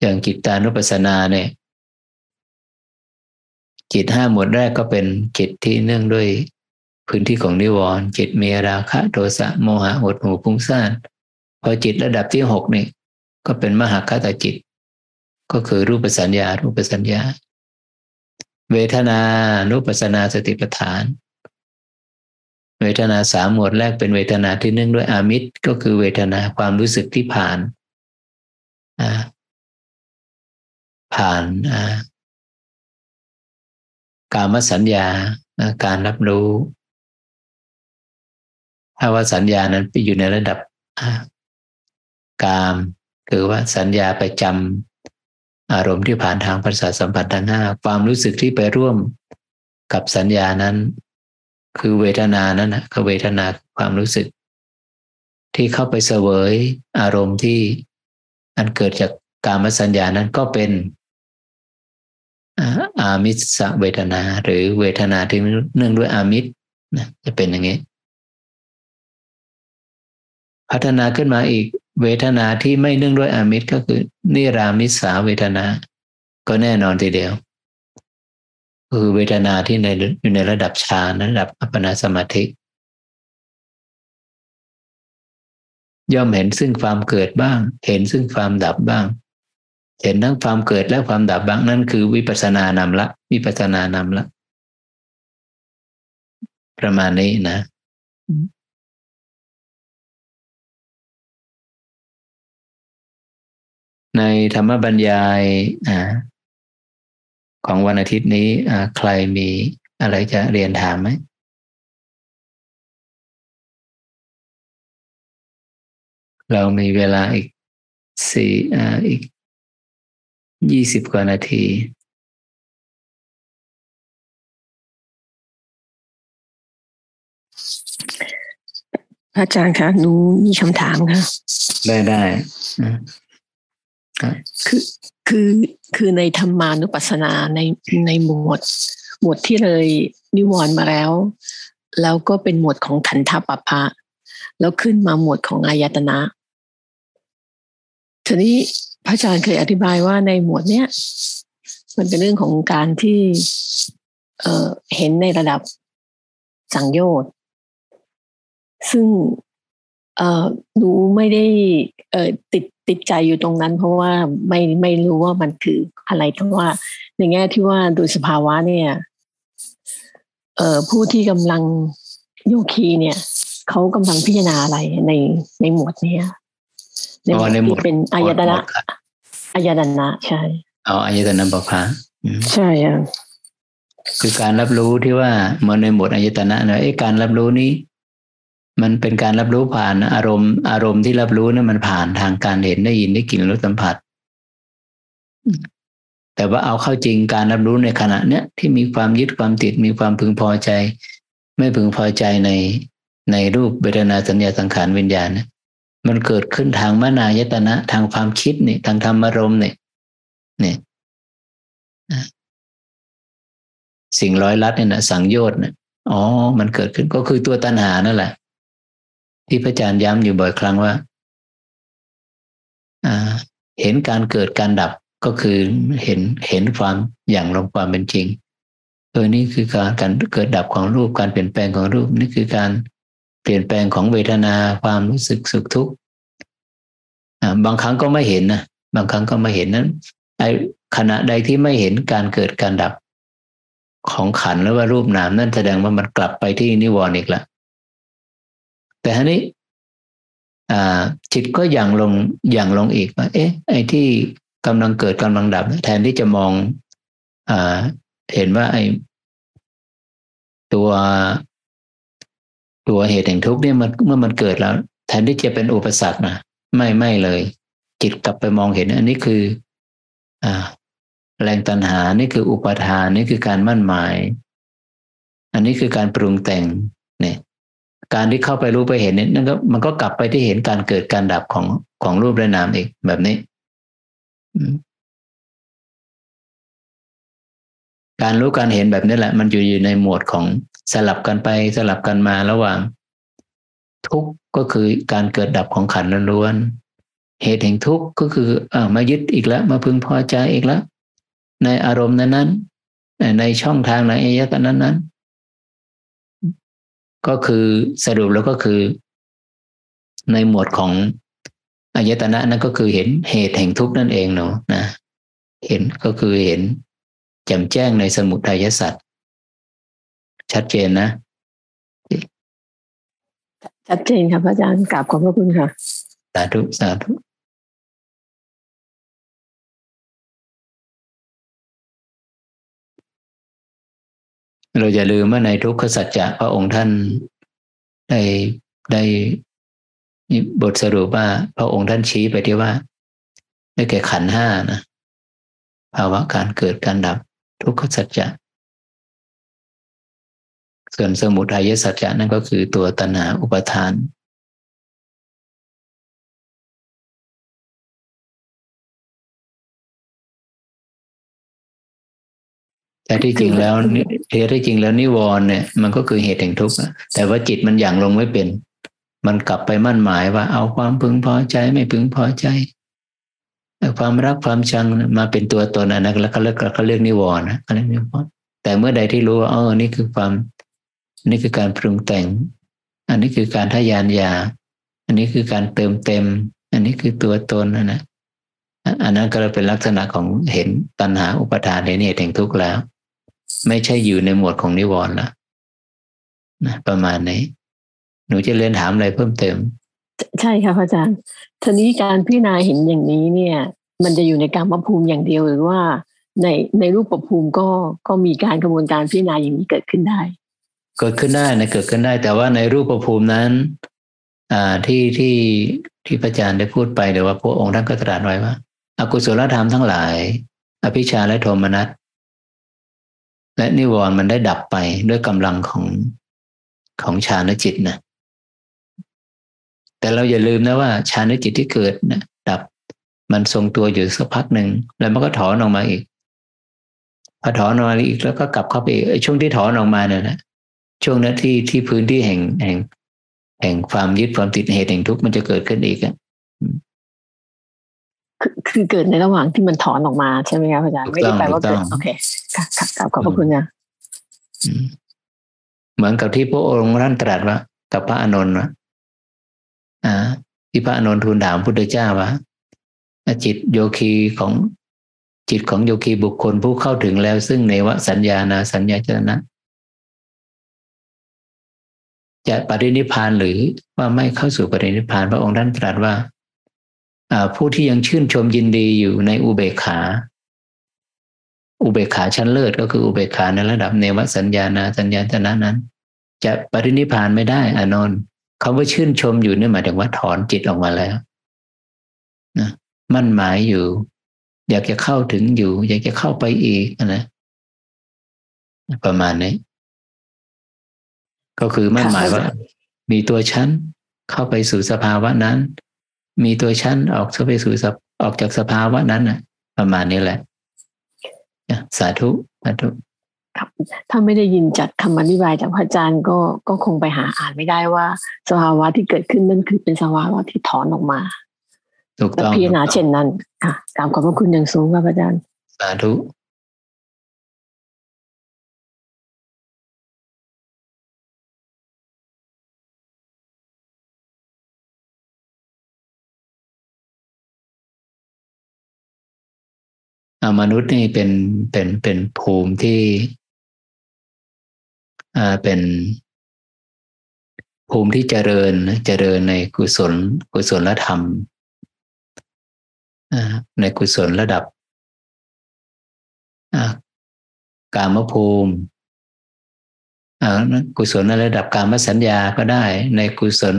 อย่างจิตตานุปัสสนาเนี่ยจิตห้าหมวดแรกก็เป็นจิตที่เนื่องด้วยพื้นที่ของนิวรณ์จิตมีราคะโทสะโมหะหดหู่ฟุ้งซ่านพอจิตระดับที่หกนี่ก็เป็นมหคตจิตก็คือรูปสัญญารูปสัญญาเวทนานุปัสสนาสติปัฏฐานเวทนาสามหมวดแรกเป็นเวทนาที่เนื่องด้วยอามิตรก็คือเวทนาความรู้สึกที่ผ่านกามสัญญาการรับรู้ภาวะสัญญานั้นไปอยู่ในระดับกามคือว่าสัญญาไปจำอารมณ์ที่ผ่านทางประสาทสัมผัสทั้งห้าความรู้สึกที่ไปร่วมกับสัญญานั้นคือเวทนานั้นนะคือเวทนาความรู้สึกที่เข้าไปเสวยอารมณ์ที่อันเกิดจากกามสัญญานั้นก็เป็นอามิสสเวทนาหรือเวทนาที่เนื่องด้วยอามิสนะจะเป็นอย่างนี้พัฒนาขึ้นมาอีกเวทนาที่ไม่เนื่องด้วยอามิสก็คือนิรามิสสาเวทนาก็แน่นอนทีเดียวคือเวทนาที่อยู่ในระดับฌานระดับอัปปนาสมาธิย่อมเห็นซึ่งความเกิดบ้างเห็นซึ่งความดับบ้างเห็นทั้งความเกิดและความดับบ้างนั่นคือวิปัสสนานำละวิปัสสนานำละประมาณนี้นะในธรรมบรรยายของวันอาทิตย์นี้ใครมีอะไรจะเรียนถามไหมเรามีเวลาอีก20 กว่านาทีอาจารย์คะหนูมีคำถามค่ะได้คือในธรรมานุปัสสนาในหมวดที่เลยนิวรณ์มาแล้วก็เป็นหมวดของขันธปภะแล้วขึ้นมาหมวดของอายตนะทีนี้พระอาจารย์เคยอธิบายว่าในหมวดเนี้ยมันเป็นเรื่องของการที่เห็นในระดับสังโยชน์ซึ่งดูไม่ได้ติดใจอยู่ตรงนั้นเพราะว่าไม่รู้ว่ามันคืออะไรเพราะว่าในแง่ที่ว่าโดยสภาวะเนี่ยผู้ที่กำลังโยคีเนี่ยเขากำลังพิจารณาอะไรในหมวดเนี้ยในหมวดเป็นอายตนะใช่เอาอายตนะปภะใช่ค่ะคือการรับรู้ที่ว่าเมื่อในหมวดอายตนะเนี่ยการรับรู้นี้มันเป็นการรับรู้ผ่านอารมณ์ที่รับรู้นั้นมันผ่านทางการเห็นได้ยินได้กลิ่นรสสัมผัสแต่ว่าเอาเข้าจริงการรับรู้ในขณะเนี้ยที่มีความยึดความติดมีความพึงพอใจไม่พึงพอใจในรูปเวทนาสัญญาสังขารวิญญาณนะมันเกิดขึ้นทางมนายตนะทางความคิดนี่ทางธรรมอารมณ์นี่สิ่งร้อยลัดเนี่ยนะสังโยชน์นะอ๋อมันเกิดขึ้นก็คือตัวตัณหานั่นแหละที่พระอาจารย์ย้ำอยู่บ่อยครั้งว่า เห็นการเกิดการดับก็คือเห็นความอย่างลงความเป็นจริงนี่คือการเกิดดับของรูปการเปลี่ยนแปลงของรูปนี่คือการเปลี่ยนแปลงของเวทนาความรู้สึกสุขทุกข์บางครั้งก็ไม่เห็นนะบางครั้งก็ไม่เห็นนั้นขณะใดที่ไม่เห็นการเกิดการดับของขันธ์หรือว่ารูปนามนั่นแสดงว่ามันกลับไปที่นิวรณ์อีกละแต่ทีนี้จิตก็อย่างลงอีกว่าเอ๊ะไอ้ที่กำลังเกิดกำลังดับแทนที่จะมองเห็นว่าไอ้ตัวเหตุแห่งทุกข์เนี่ยมันเมื่อมันเกิดแล้วแทนที่จะเป็นอุปสรรคนะไม่เลยจิตกลับไปมองเห็นอันนี้คือแรงตัณหานี่คืออุปาทานนี่คือการมั่นหมายอันนี้คือการปรุงแต่งเนี่ยการที่เข้าไปรู้ไปเห็นเนี่ยนั่นก็มันก็กลับไปที่เห็นการเกิดการดับของรูปและนามอีกแบบนี้การรู้การเห็นแบบนี้แหละมันอยู่ในหมวดของสลับกันไปสลับกันมาระหว่างทุกข์ก็คือการเกิดดับของขันธ์ล้วนๆเหตุแห่งทุกข์ก็คือมายึดอีกแล้วมาพึงพอใจอีกแล้วในอารมณ์นั้นๆในช่องทางในอายตนะนั้นก็คือสรุปแล้วก็คือในหมวดของอายตนะนั้นก็คือเห็นเหตุแห่งทุกข์นั่นเองเนาะนะเห็นก็คือเห็นแจ่มแจ้งในสมุทัยสัจชัดเจนนะชัดเจนครับอาจารย์กราบขอบพระคุณค่ะสาธุสาธุเราอย่าลืมว่าในทุกขสัจจะพระองค์ท่านได้บทสรุปว่าพระองค์ท่านชี้ไปที่ว่าได้แก่ขันธ์ห้านะภาวะการเกิดการดับทุกขสัจจะส่วนสมุทัยสัจจะนั่นก็คือตัวตัณหาอุปาทานแต่ที่จริงแล้วนิวรณ์เนี่ยมันก็คือเหตุแห่งทุกข์แต่ว่าจิตมันอย่างลงไม่เป็นมันกลับไปมั่นหมายว่าเอาความพึงพอใจไม่พึงพอใจความรักความชังมาเป็นตัวตนอันนั้นแล้วก็เรียกนิวรณ์นะอันนั้นนิวรณ์แต่เมื่อใดที่รู้ว่านี่คือความนี่คือการปรุงแต่งอันนี้คือการทะยานอยากอันนี้คือการเติมเต็มอันนี้คือตัวตนนะอันนั้นก็เป็นลักษณะของเห็นตัณหาอุปาทานเห็นเหตุแห่งทุกข์แล้วไม่ใช่อยู่ในหมวดของนิวรณ์แล้วนะประมาณนี้หนูจะเรียนถามอะไรเพิ่มเติมใช่ค่ะอาจารย์ทีนี้การพิจารณาเห็นอย่างนี้เนี่ยมันจะอยู่ในกามภูมิอย่างเดียวหรือว่าในรูปภูมิก็มีการกระบวนการพิจารณาอย่างนี้เกิดขึ้นได้แต่ว่าในรูปภูมินั้นที่อาจารย์ได้พูดไปเดี๋ยวว่าพระองค์ท่านก็ตรัสไว้ว่าอกุศลธรรมทั้งหลายอภิชฌาและโทมนัสและนิวรณ์มันได้ดับไปด้วยกำลังของฌานจิตนะแต่เราอย่าลืมนะว่าฌานจิตที่เกิดนะดับมันทรงตัวอยู่สักพักหนึ่งแล้วมันก็ถอนออกมาอีกพอถอนออกมาอีกแล้วก็กลับเข้าไปอีกช่วงที่ถอนออกมาเนี่ยนะช่วงนั้นที่พื้นที่แห่งความยึดความติดเหตุแห่งทุกข์มันจะเกิดขึ้นอีกคือเกิดในระหว่างที่มันถอนออกมาใช่ไหมครับอาจารย์ไม่ได้แปลว่าเกิดโอเคค่ะขอบพระคุณนะเหมือนกับที่พระองค์ท่านตรัสว่ากับพระอานนท์ว่าที่พระอานนท์ทูลถามพุทธเจ้าว่าจิตของโยคีบุคคลผู้เข้าถึงแล้วซึ่งเนวสัญญานาสัญญาจนะจะปรินิพพานหรือว่าไม่เข้าสู่ปรินิพพานพระองค์ท่านตรัสว่าผู้ที่ยังชื่นชมยินดีอยู่ในอุเบกขาชั้นเลิศก็คืออุเบกขาในระดับเนวสัญญานาสัญญาจนะนั้นจะปรินิพพานไม่ได้อานนท์คำว่าชื่นชมอยู่นี่หมายถึงว่าถอนจิตออกมาแล้วนะมั่นหมายอยู่อยากจะเข้าถึงอยู่อยากจะเข้าไปอีกนะประมาณนี้ก็คือมั่นหมายว่ามีตัวชั้นเข้าไปสู่สภาวะนั้นมีตัวชั้นออกเข้าไปสู่ออกจากสภาวะนั้นนะประมาณนี้แหละสาธุสาธุถ้าไม่ได้ยินจัดคำอธิบายจากพระอาจารย์ก็คงไปหาอ่านไม่ได้ว่าสภาวะที่เกิดขึ้นนั่นคือเป็นสภาวะที่ถอนออกมา ถูกต้องพิจารณาเช่นนั้นค่ะตามขอบพระคุณอย่างสูงครับอาจารย์สาธุมนุษย์นี่เป็นภูมิที่เป็นภูมิที่เจริญในกุศลธรรมในกุศลระดับกามภูมิกุศลในระดับกามสัญญาก็ได้ในกุศล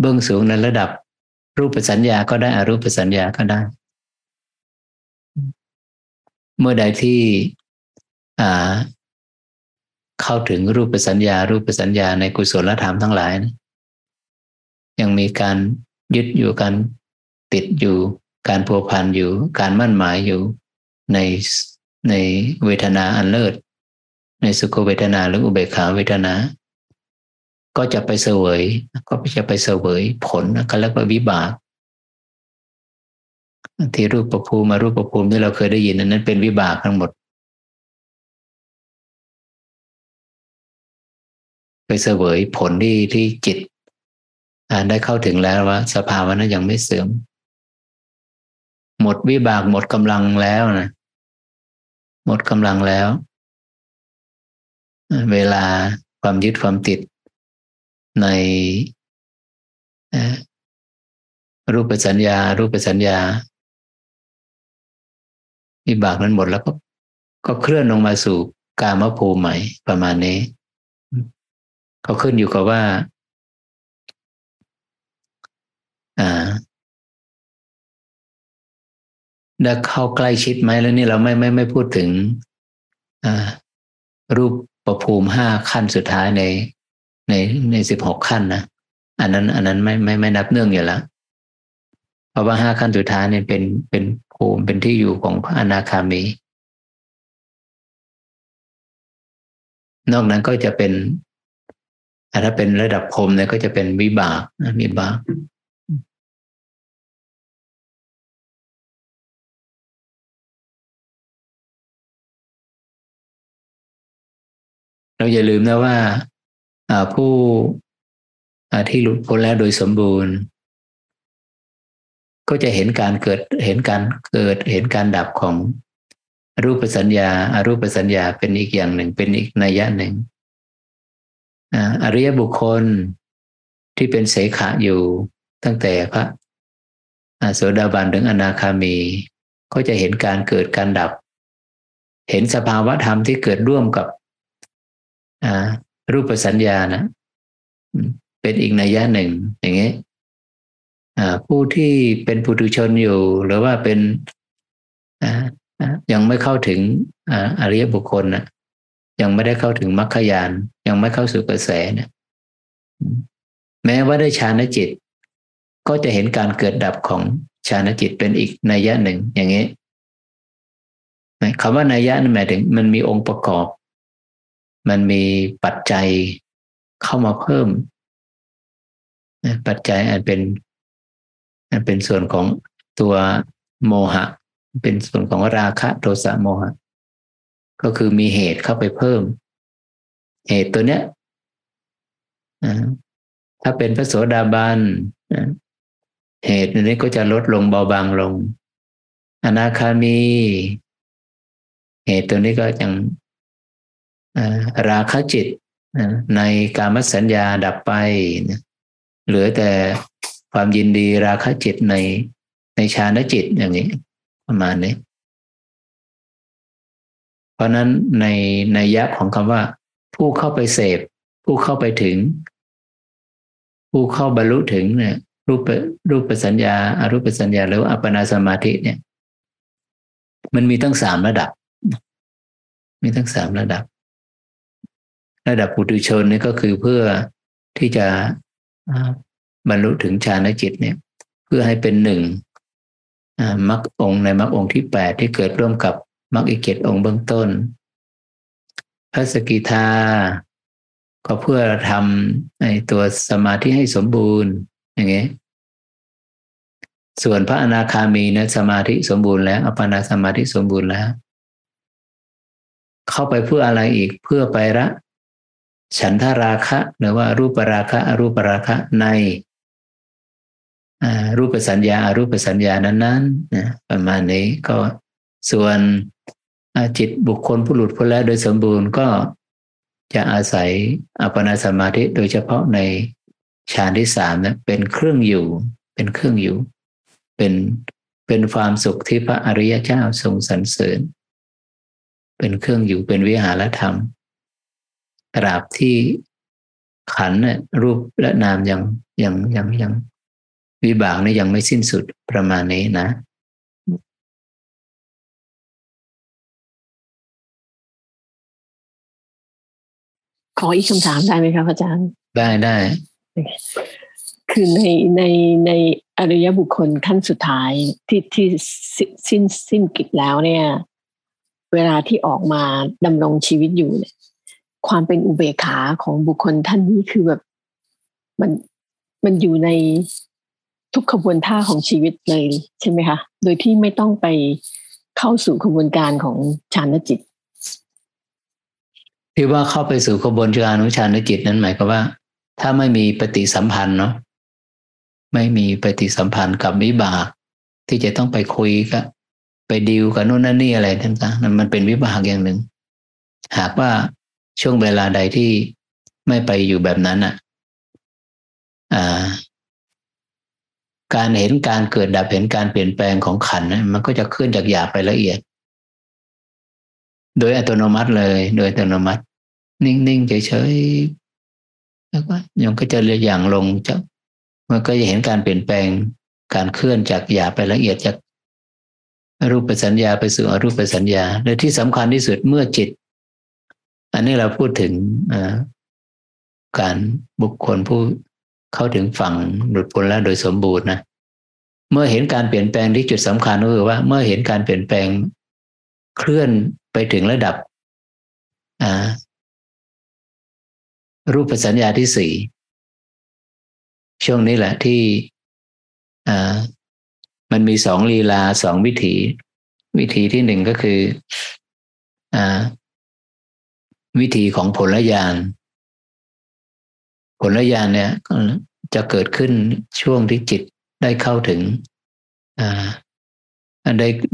เบื้องสูงในระดับรูปสัญญาก็ได้อรูปสัญญาก็ได้เมื่อใดที่เข้าถึงรูปสัญญาในกุศลธรรมทั้งหลายนะยังมีการยึดอยู่การติดอยู่การพัวพันอยู่การมั่นหมายอยู่ในเวทนาอันเลิศในสุขเวทนาหรืออุเบกขาเวทนาก็จะไปเสวยผลก็เรียกว่าวิบากที่รูปภูมิมารูปภูมิที่เราเคยได้ยินนั้นเป็นวิบากทั้งหมดไปเสวยผลที่จิตได้เข้าถึงแล้วว่าสภาวะนั้นยังไม่เสื่อมหมดวิบากหมดกำลังแล้วนะหมดกำลังแล้วเวลาความยึดความติดในรูปสัญญาวิบากนั้นหมดแล้วก็เคลื่อนลงมาสู่กามภูมิใหม่ประมาณนี้ก็ขึ้นอยู่กับว่าได้เข้าใกล้ชิดไหมแล้วนี่เราไม่พูดถึงรูปประภูมิ5ขั้นสุดท้ายใน16ขั้นนะอันนั้นไม่นับเนื่องอยู่แล้วเพราะว่า5ขั้นสุดท้ายเนี่ยเป็นภูมิเป็นที่อยู่ของพระอนาคามีนอกนั้นก็จะเป็นถ้าเป็นระดับพรหมเนี่ยก็จะเป็นวิบากเราอย่าลืมนะว่าผู้ที่หลุดพ้นแล้วโดยสมบูรณ์ก็จะเห็นการเกิดเห็นการดับของรูปสัญญาอรูปสัญญาเป็นอีกอย่างหนึ่งเป็นอีกนัยยะหนึ่งอริยบุคคลที่เป็นเสขะอยู่ตั้งแต่พระโสดาบันถึงอนาคามีก็จะเห็นการเกิดการดับเห็นสภาวะธรรมที่เกิดร่วมกับรูปสัญญานะเป็นอีกนัยยะหนึ่งอย่างนี้ผู้ที่เป็นปุถุชนอยู่หรือว่าเป็นยังไม่เข้าถึงอริยบุคคลนะยังไม่ได้เข้าถึงมรรคญาณยังไม่เข้าสู่กระแสนะแม้ว่าได้ฌานจิตก็จะเห็นการเกิดดับของฌานจิตเป็นอีกนัยยะหนึ่งอย่างนี้คำว่านัยยะหมายถึงมันมีองค์ประกอบมันมีปัจจัยเข้ามาเพิ่มปัจจัยอันเป็นส่วนของตัวโมหะเป็นส่วนของราคะโทสะโมหะก็คือมีเหตุเข้าไปเพิ่มเหตุตัวเนี้ยถ้าเป็นพระโสดาบันเหตุนี้ก็จะลดลงเบาบางลงอนาคามีเหตุตัวนี้ก็ยังราคะจิตในกามสัญญาดับไปเหลือแต่ความยินดีราคะจิตในฌานจิตอย่างนี้ประมาณนี้เพราะนั้นในนัยยะของคำว่าผู้เข้าไปเสพผู้เข้าไปถึงผู้เข้าบรรลุถึงเนี่ยรูปสัญญาอรูปสัญญาหรืออัปปนาสมาธิเนี่ยมันมีตั้ง3ระดับมีทั้ง3ระดับระดับปุถุชนนี่ก็คือเพื่อที่จะบรรลุถึงฌานจิตเนี่ยเพื่อให้เป็นหนึ่งมรรคองค์ในมรรคองค์ที่8ที่เกิดร่วมกับมรรคอีก7องค์เบื้องต้นพระสกิทาก็เพื่อทำในตัวสมาธิให้สมบูรณ์อย่างเงี้ย ส่วนพระอนาคามีนั้นสมาธิสมบูรณ์แล้วอัปปนาสมาธิสมบูรณ์แล้วเข้าไปเพื่ออะไรอีกเพื่อไปละฉันทราคะหรือว่ารูปราคะอรูปราคะในรูปสัญญาอรูปสัญญานั้นๆนะประมาณนี้ก็ส่วนจิตบุคคลผู้หลุดพ้นแล้วโดยสมบูรณ์ก็จะอาศัยอัปปนาสมาธิโดยเฉพาะในฌานที่3นะเป็นเครื่องอยู่เป็นความสุขที่พระอริยเจ้าทรงสรรเสริญเป็นเครื่องอยู่เป็นวิหารธรรมตราบที่ขันธ์น่ะรูปและนามยังวิบากนี่ยังไม่สิ้นสุดประมาณนี้นะขออีกคำถามได้ไหมครับอาจารย์ได้คือในอริยบุคคลขั้นสุดท้ายที่สิ้นกิจแล้วเนี่ยเวลาที่ออกมาดำรงชีวิตอยู่เนี่ยความเป็นอุเบกขาของบุคคลท่านนี้คือแบบมันอยู่ในทุกขบวนท่าของชีวิตเลยใช่ไหมคะโดยที่ไม่ต้องไปเข้าสู่ขบวนการของฌานจิตที่ว่าเข้าไปสู่ขบวนการของฌานจิตนั้นหมายความว่าถ้าไม่มีปฏิสัมพันธ์เนาะไม่มีปฏิสัมพันธ์กับวิบากที่จะต้องไปคุยกับไปดีลกับโน่นนั่นนี่อะไรต่างๆมันเป็นวิบากอย่างหนึ่งหากว่าช่วงเวลาใดที่ไม่ไปอยู่แบบนั้นน่ะการเห็นการเกิดดับเห็นการเปลี่ยนแปลงของขันธ์มันก็จะขึ้นจากหยาบไปละเอียดโดยอัตโนมัติเลยโดยอัตโนมัตินิ่งๆเฉยๆแล้วก็ยังก็จะเรียอย่างลงจะมันก็จะเห็นการเปลี่ยนแปลงการเคลื่อนจากหยาบไปละเอียดจากรูปสัญญาไปสู่อรูปสัญญาและที่สำคัญที่สุดเมื่อจิตอันนี้เราพูดถึงการบุคคลผู้เข้าถึงฝั่งหลุดพ้นแล้วโดยสมบูรณ์นะเมื่อเห็นการเปลี่ยนแปลงที่จุดสำคัญก็คือว่าเมื่อเห็นการเปลี่ยนแปลงเคลื่อนไปถึงระดับรูปสัญญาที่สี่ช่วงนี้แหละที่มันมีสองลีลาสองวิธีที่หนึ่งก็คือวิธีของผลญาณเนี่ยจะเกิดขึ้นช่วงที่จิตได้เข้าถึง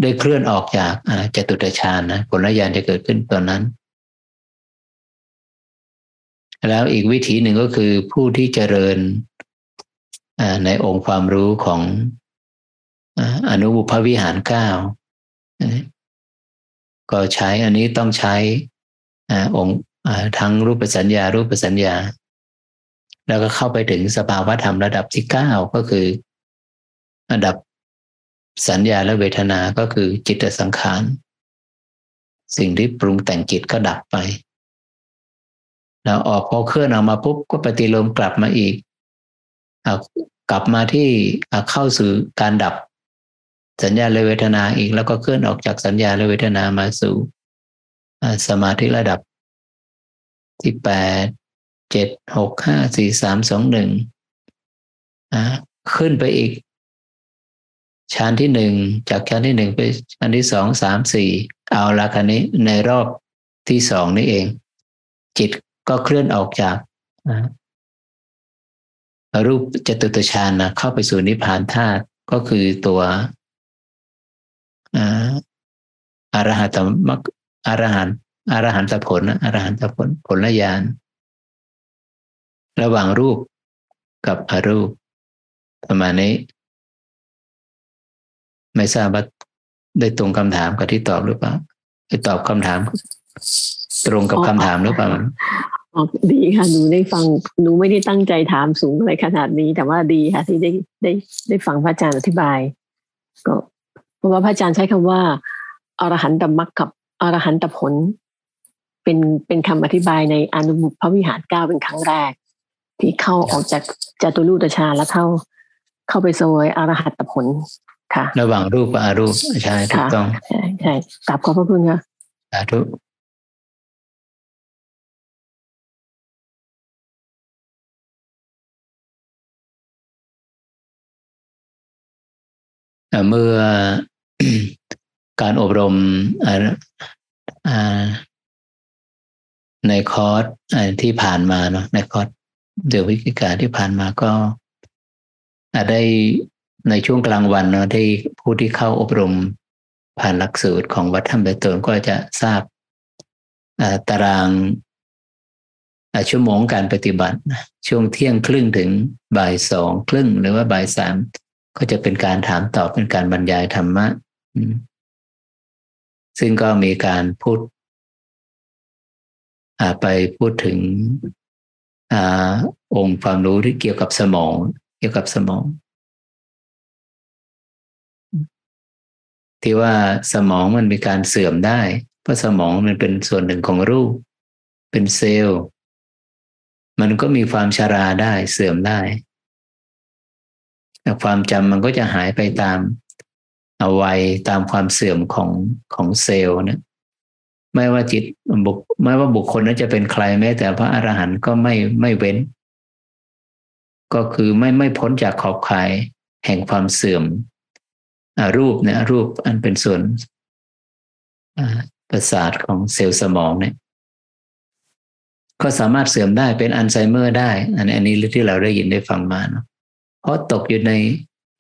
ได้เคลื่อนออกจากจตุตฌานนะผลญาณจะเกิดขึ้นตอนนั้นแล้วอีกวิธีหนึ่งก็คือผู้ที่เจริญในองค์ความรู้ของอนุบุพวิหาร9ก็ใช้อันนี้ต้องใช้องค์ทั้งรูปสัญญาแล้วก็เข้าไปถึงสภาวะธรรมระดับที่9ก็คือระดับสัญญาและเวทนาก็คือจิตสังขารสิ่งที่ปรุงแต่งจิตก็ดับไปแล้วออกพอเคลื่อนออกมาปุ๊บก็ปฏิโลมกลับมาอีกกลับมาที่เข้าสู่การดับสัญญาและเวทนาอีกแล้วก็เคลื่อนออกจากสัญญาและเวทนามาสู่สมาธิระดับที่8 7 6 5 4 3 2 1ขึ้นไปอีกชั้นที่หนึ่งจากชั้นที่หนึ่งไปชั้นที่2 3 4เอาละคันนี้ในรอบที่2นี่เองจิตก็เคลื่อนออกจากรูปจตุตฌานนะเข้าไปสู่นิพพานธาตุก็คือตัวอรหัตมรรคอรหันตผลนะอรหันตผลผลญาณระหว่างรูปกับอรูปประมาณนี้ไม่ทราบว่าได้ตรงคำถามกับที่ตอบหรือเปล่าได้ตอบคำถามตรงกับคำถามหรือเปล่าดีค่ะหนูได้ฟังหนูไม่ได้ตั้งใจถามสูงอะไรขนาดนี้แต่ว่าดีค่ะที่ได้ฟังพระอาจารย์อธิบายก็เพราะว่าพระอาจารย์ใช้คำว่าอรหันตมรรคกับอรหันตผลเป็นคำอธิบายในอนุบุพวิหาร9เป็นครั้งแรกที่เข้าออกจากจตุรูปฌานแล้วเข้าไปโซยอรหันตผลค่ะระหว่างรูปกับอรูปใช่ถูกต้องใช่กราบขอบพระคุณค่ะสาธุ เมื่อ การอบรมในคอร์สที่ผ่านมาเนาะในคอร์สเดือนพฤศจิกาที่ผ่านมาก็ได้ในช่วงกลางวันเนาะได้ผู้ที่เข้าอบรมผ่านหลักสูตรของวัดธรรมเบตนก็จะทราบตารางชั่วโมงการปฏิบัติช่วงเที่ยงครึ่งถึงบ่ายสองครึ่งหรือว่าบ่ายสามก็จะเป็นการถามตอบเป็นการบรรยายธรรมะซึ่งก็มีการพูดไปพูดถึงองค์ความรู้ที่เกี่ยวกับสมองที่ว่าสมองมันมีการเสื่อมได้เพราะสมองมันเป็นส่วนหนึ่งของรูปเป็นเซลล์มันก็มีความชราได้เสื่อมได้ความจำมันก็จะหายไปตามวัยตามความเสื่อมของเซลล์นะไม่ว่าบุคคลนั้นจะเป็นใครแม้แต่พระอรหันต์ก็ไม่เว้นก็คือไม่พ้นจากขอบข่ายแห่งความเสื่อมรูปเนี่ยรูปอันเป็นส่วนประสาทของเซลล์สมองเนี่ยก็สามารถเสื่อมได้เป็นอัลไซเมอร์ได้อันนี้ที่เราได้ยินได้ฟังมาเนาะเพราะตกอยู่ใน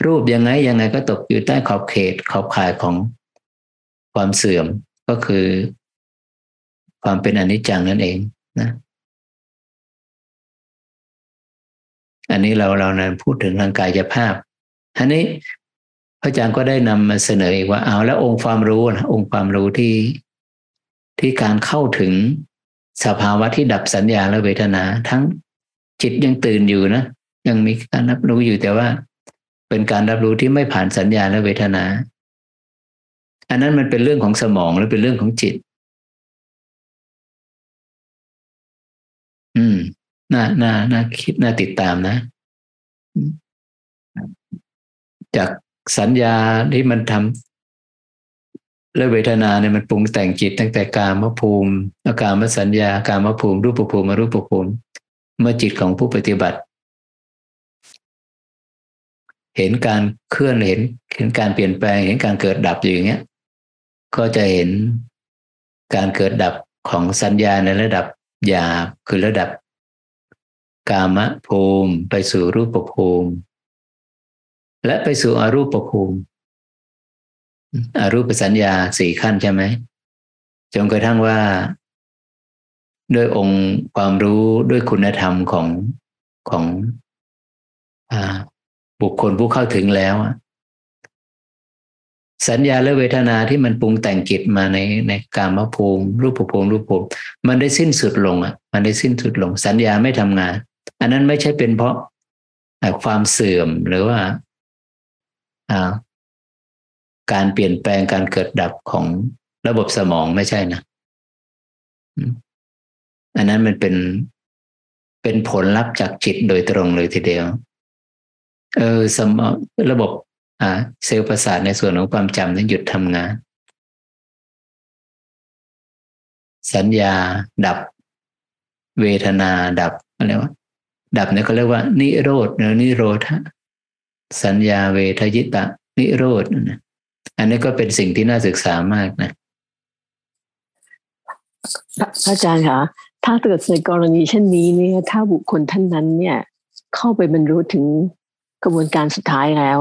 รูปยังไงก็ตกอยู่ใต้ขอบเขตขอบข่ายของความเสื่อมก็คือความเป็นอนิจจังนั่นเองนะอันนี้เรานั้นพูดถึงทางกายภาพอันนี้พระอาจารย์ก็ได้นำมาเสนออีกว่าเอาแล้วองค์ความรู้นะองค์ความรู้ที่การเข้าถึงสภาวะที่ดับสัญญาและเวทนาทั้งจิตยังตื่นอยู่นะยังมีการรับรู้อยู่แต่ว่าเป็นการรับรู้ที่ไม่ผ่านสัญญาและเวทนาอันนั้นมันเป็นเรื่องของสมองหรือเป็นเรื่องของจิตน่าคิดน่าติดตามนะจากสัญญาที่มันทำและเวทนาเนี่ยมันปรุงแต่งจิตตั้งแต่กามภูมิอากามสัญญากามภูมิรูปภูมิอรูปภูมิเมื่อจิตของผู้ปฏิบัติเห็นการเคลื่อนเห็นการเปลี่ยนแปลงเห็นการเกิดดับอยู่อย่างเงี้ยก็จะเห็นการเกิดดับของสัญญาในระดับหยาบคือระดับกามภูมิไปสู่รูปภูมิและไปสู่อรูปภูมิอรูปสัญญาสี่ขั้นใช่ไหมจนกระทั่งว่าด้วยองค์ความรู้ด้วยคุณธรรมของบุคคลผู้เข้าถึงแล้วสัญญาและเวทนาที่มันปรุงแต่งจิตมาในกามภูมิรูปภูมิมันได้สิ้นสุดลงมันได้สิ้นสุดลงสัญญาไม่ทำงานอันนั้นไม่ใช่เป็นเพราะความเสื่อมหรือว่าการเปลี่ยนแปลงการเกิดดับของระบบสมองไม่ใช่นะอันนั้นมันเป็นผลลัพธ์จากจิตโดยตรงเลยทีเดียวสมองระบบเซลล์ประสาทในส่วนของความจำนั้นหยุดทำงานสัญญาดับเวทนาดับอะไรวะดับเนี่ยเขาเรียกว่านิโรธหรือนิโรธสัญญาเวทยิตะนิโรธนะอันนี้ก็เป็นสิ่งที่น่าศึกษามากนะอาจารย์คะถ้าเกิดในกรณีเช่นนี้เนี่ยถ้าบุคคลท่านนั้นเนี่ยเข้าไปบรรลุถึงกระบวนการสุดท้ายแล้ว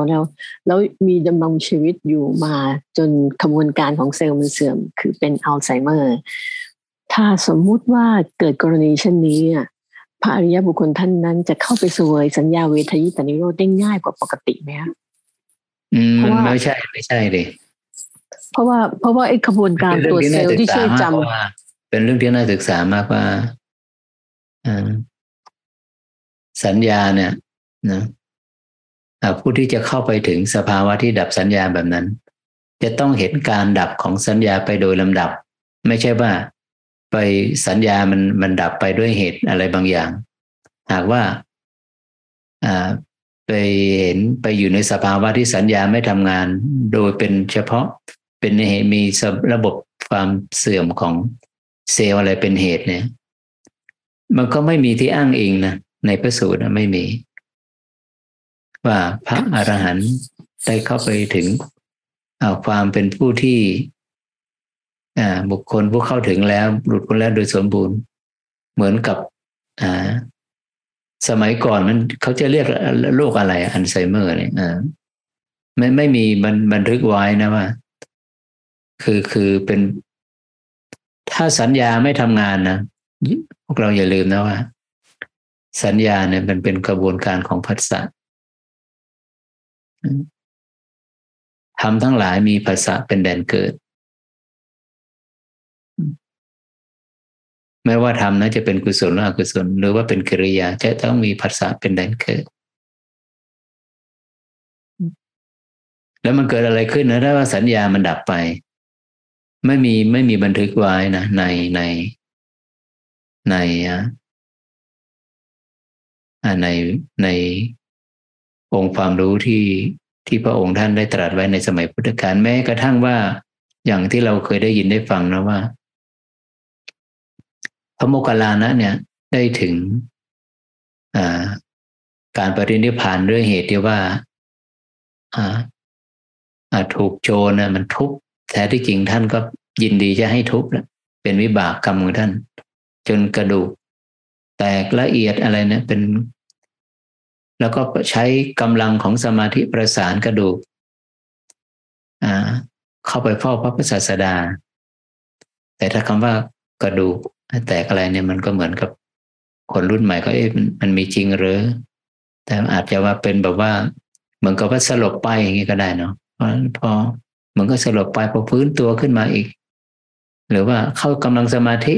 มีดำรงชีวิตอยู่มาจนกระบวนการของเซลล์มันเสื่อมคือเป็นอัลไซเมอร์ถ้าสมมุติว่าเกิดกรณีเช่นนี้พระอริยบุคคลท่านนั้นจะเข้าไปเสวยสัญญาเวทยิตานิโรธได้ง่ายกว่าปกติไหมคะไม่ใช่เลยเพราะว่าไอ้กระบวนการตัวเซลล์ที่ช่วยจำเป็นเรื่องที่น่าศึกษามากว่าสัญญาเนี่ยนะผู้ที่จะเข้าไปถึงสภาวะที่ดับสัญญาแบบนั้นจะต้องเห็นการดับของสัญญาไปโดยลำดับไม่ใช่ว่าไปสัญญามันดับไปด้วยเหตุอะไรบางอย่างหากว่าไปเห็นไปอยู่ในสภาวะที่สัญญาไม่ทำงานโดยเป็นเฉพาะเป็นเหตุมีระบบความเสื่อมของเซลล์อะไรเป็นเหตุเนี่ยมันก็ไม่มีที่อ้างอิงนะในพระสูตรไม่มีว่าพระอรหันต์ ได้เข้าไปถึงความเป็นผู้ที่บุคคลผู้เข้าถึงแล้วหลุดพ้นแล้วโดยสมบูรณ์เหมือนกับสมัยก่อนมันเขาจะเรียกโรคอะไรอัลไซเมอร์เนี่ยไม่มีบันทึกไว้นะว่าคือเป็นถ้าสัญญาไม่ทำงานนะพวกเราอย่าลืมนะว่าสัญญาเนี่ยมันเป็นกระบวนการของผัสสะทำทั้งหลายมีผัสสะเป็นแดนเกิดไม่ว่าทำนะจะเป็นกุศลหรืออกุศลหรือว่าเป็นกิริยาจะต้องมีผัสสะเป็นแดนเกิดแล้วมันเกิดอะไรขึ้นนะถ้าว่าสัญญามันดับไปไม่มีบันทึกไว้นะในองค์ความรู้ที่พระองค์ท่านได้ตรัสไว้ในสมัยพุทธกาลแม้กระทั่งว่าอย่างที่เราเคยได้ยินได้ฟังนะว่าพระโมคคัลลานะเนี่ยได้ถึงการปรินิพพานด้วยเหตุที่ว่าถูกโจรมันทุบแท้ที่จริงท่านก็ยินดีจะให้ทุบเป็นวิบากกรรมของท่านจนกระดูกแตกละเอียดอะไรเนี่ยเป็นแล้วก็ใช้กำลังของสมาธิประสานกระดูกเข้าไปเฝ้าพระพุทธศาสดาแต่ถ้าคำว่ากระดูกแตกอะไรเนี่ยมันก็เหมือนกับคนรุ่นใหม่ก็มันมีจริงหรือแต่อาจจะว่าเป็นแบบว่าเหมือนกับว่าสลบไปอย่างนี้ก็ได้เนาะพอมันก็สลบไปพอฟื้นตัวขึ้นมาอีกหรือว่าเข้ากำลังสมาธิ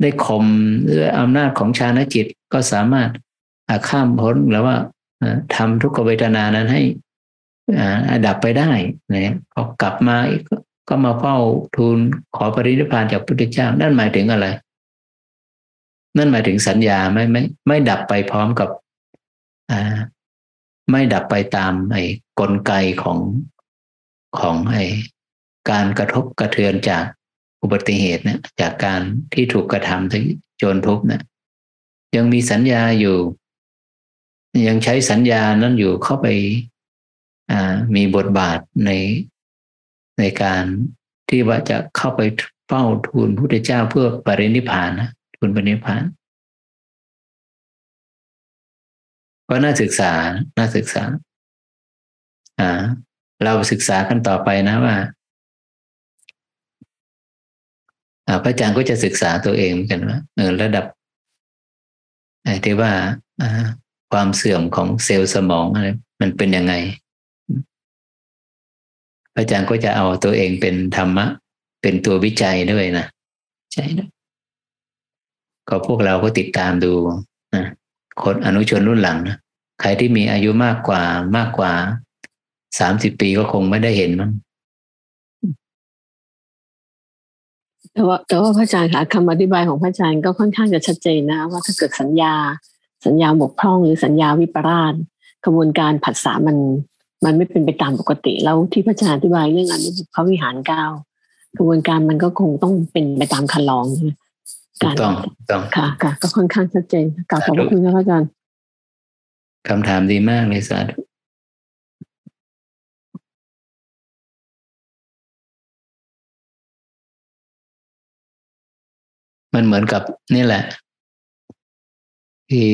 ได้ข่มด้วยอำนาจของฌานจิตก็สามารถข้ามพ้นหรือว่าทำทุกขเวทนานั้นให้ดับไปได้นะพอกลับมาก็มาเฝ้าทูลขอปรินิพพานจากพระพุทธเจ้านั่นหมายถึงอะไรนั่นหมายถึงสัญญาไม่ดับไปพร้อมกับไม่ดับไปตามไอ้กลไกของไอ้การกระทบกระเทือนจากอุบัติเหตุนะจากการที่ถูกกระทำถึงโจรทุบนะยังมีสัญญาอยู่ยังใช้สัญญานั้นอยู่เข้าไปมีบทบาทในการที่ว่าจะเข้าไปเฝ้าทูลพระพุทธเจ้าเพื่อปรินิพพานนะทูลปรินิพพานก็น่าศึกษาเราศึกษากันต่อไปนะว่าพระอาจารย์ก็จะศึกษาตัวเองเหมือนกันว่าระดับที่ว่าความเสื่อมของเซลล์สมองอะไรมันเป็นยังไงพระอาจารย์ก็จะเอาตัวเองเป็นธรรมะเป็นตัววิจัยด้วยนะใช่นะก็พวกเราก็ติดตามดูนะคนอนุชนรุ่นหลังนะใครที่มีอายุมากกว่า30ปีก็คงไม่ได้เห็นมั้งแต่ว่าพระอาจารย์ค่ะคำอธิบายของพระอาจารย์ก็ค่อนข้างจะชัดเจนนะว่าถ้าเกิดสัญญาบกพร่องหรือสัญญาวิปราสกระบวนการผัสสะมันไม่เป็นไปตามปกติแล้วที่พระอาจารย์อธิบายเรื่องอนุบุพพวิหาร9กระบวนการมันก็คงต้องเป็นไปตามคันลองต้องค่ะก็ค่อนข้างชัดเจนกล่าวขอบคุณนะพระอาจารย์คำถามดีมากเลยสาธุมันเหมือนกับนี่แหละที่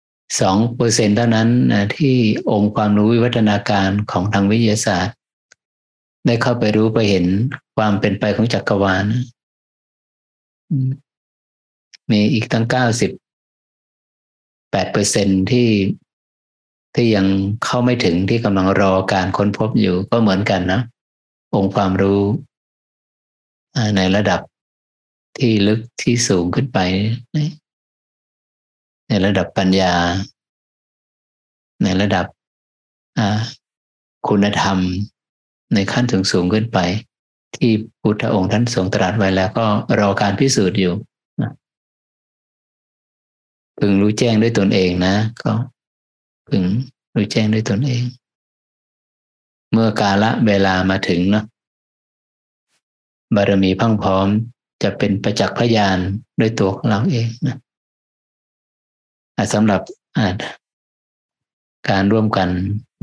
2% เท่านั้นนะที่องค์ความรู้วิวัฒนาการของทางวิทยาศาสตร์ได้เข้าไปรู้ไปเห็นความเป็นไปของจักรวาลมีอีกตั้ง 98% ที่ยังเข้าไม่ถึงที่กำลังรอการค้นพบอยู่ก็เหมือนกันนะองค์ความรู้ในระดับที่ลึกที่สูงขึ้นไปในระดับปัญญาในระดับคุณธรรมในขั้นสูงขึ้นไปที่พุทธองค์ท่านทรงตรัสไว้แล้วก็รอการพิสูจน์อยู่พึงรู้แจ้งด้วยตนเองนะก็พึงรู้แจ้งด้วยตนเองเมื่อกาลเวลามาถึงเนาะบารมีพังพร้อมจะเป็นประจักษ์พยานด้วยตัวของเราเองนะสำหรับ การร่วมกัน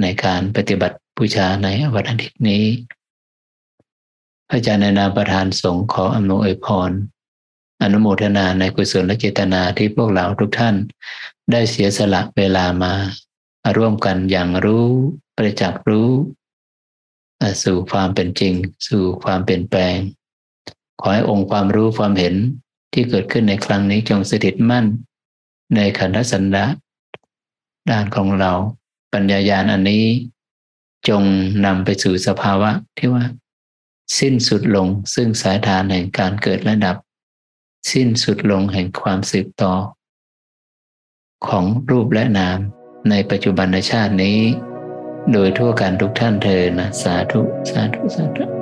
ในการปฏิบัติบูชาในวันอาทิตย์นี้พระอาจารย์ในนามประธานสงฆ์ขออำนวยพรอนุโมทนาในกุศลและเจตนาที่พวกเราทุกท่านได้เสียสละเวลามาร่วมกันอย่างรู้ประจักษ์รู้สู่ความเป็นจริงสู่ความเปลี่ยนแปลงขอให้องค์ความรู้ความเห็นที่เกิดขึ้นในครั้งนี้จงสถิตมั่นในขันธสันดาปด้านของเราปัญญายาณอันนี้จงนำไปสู่สภาวะที่ว่าสิ้นสุดลงซึ่งสายทานแห่งการเกิดและดับสิ้นสุดลงแห่งความสืบต่อของรูปและนามในปัจจุบันชาตินี้โดยทั่วกันทุกท่านเทอญนะสาธุสาธุสาธุ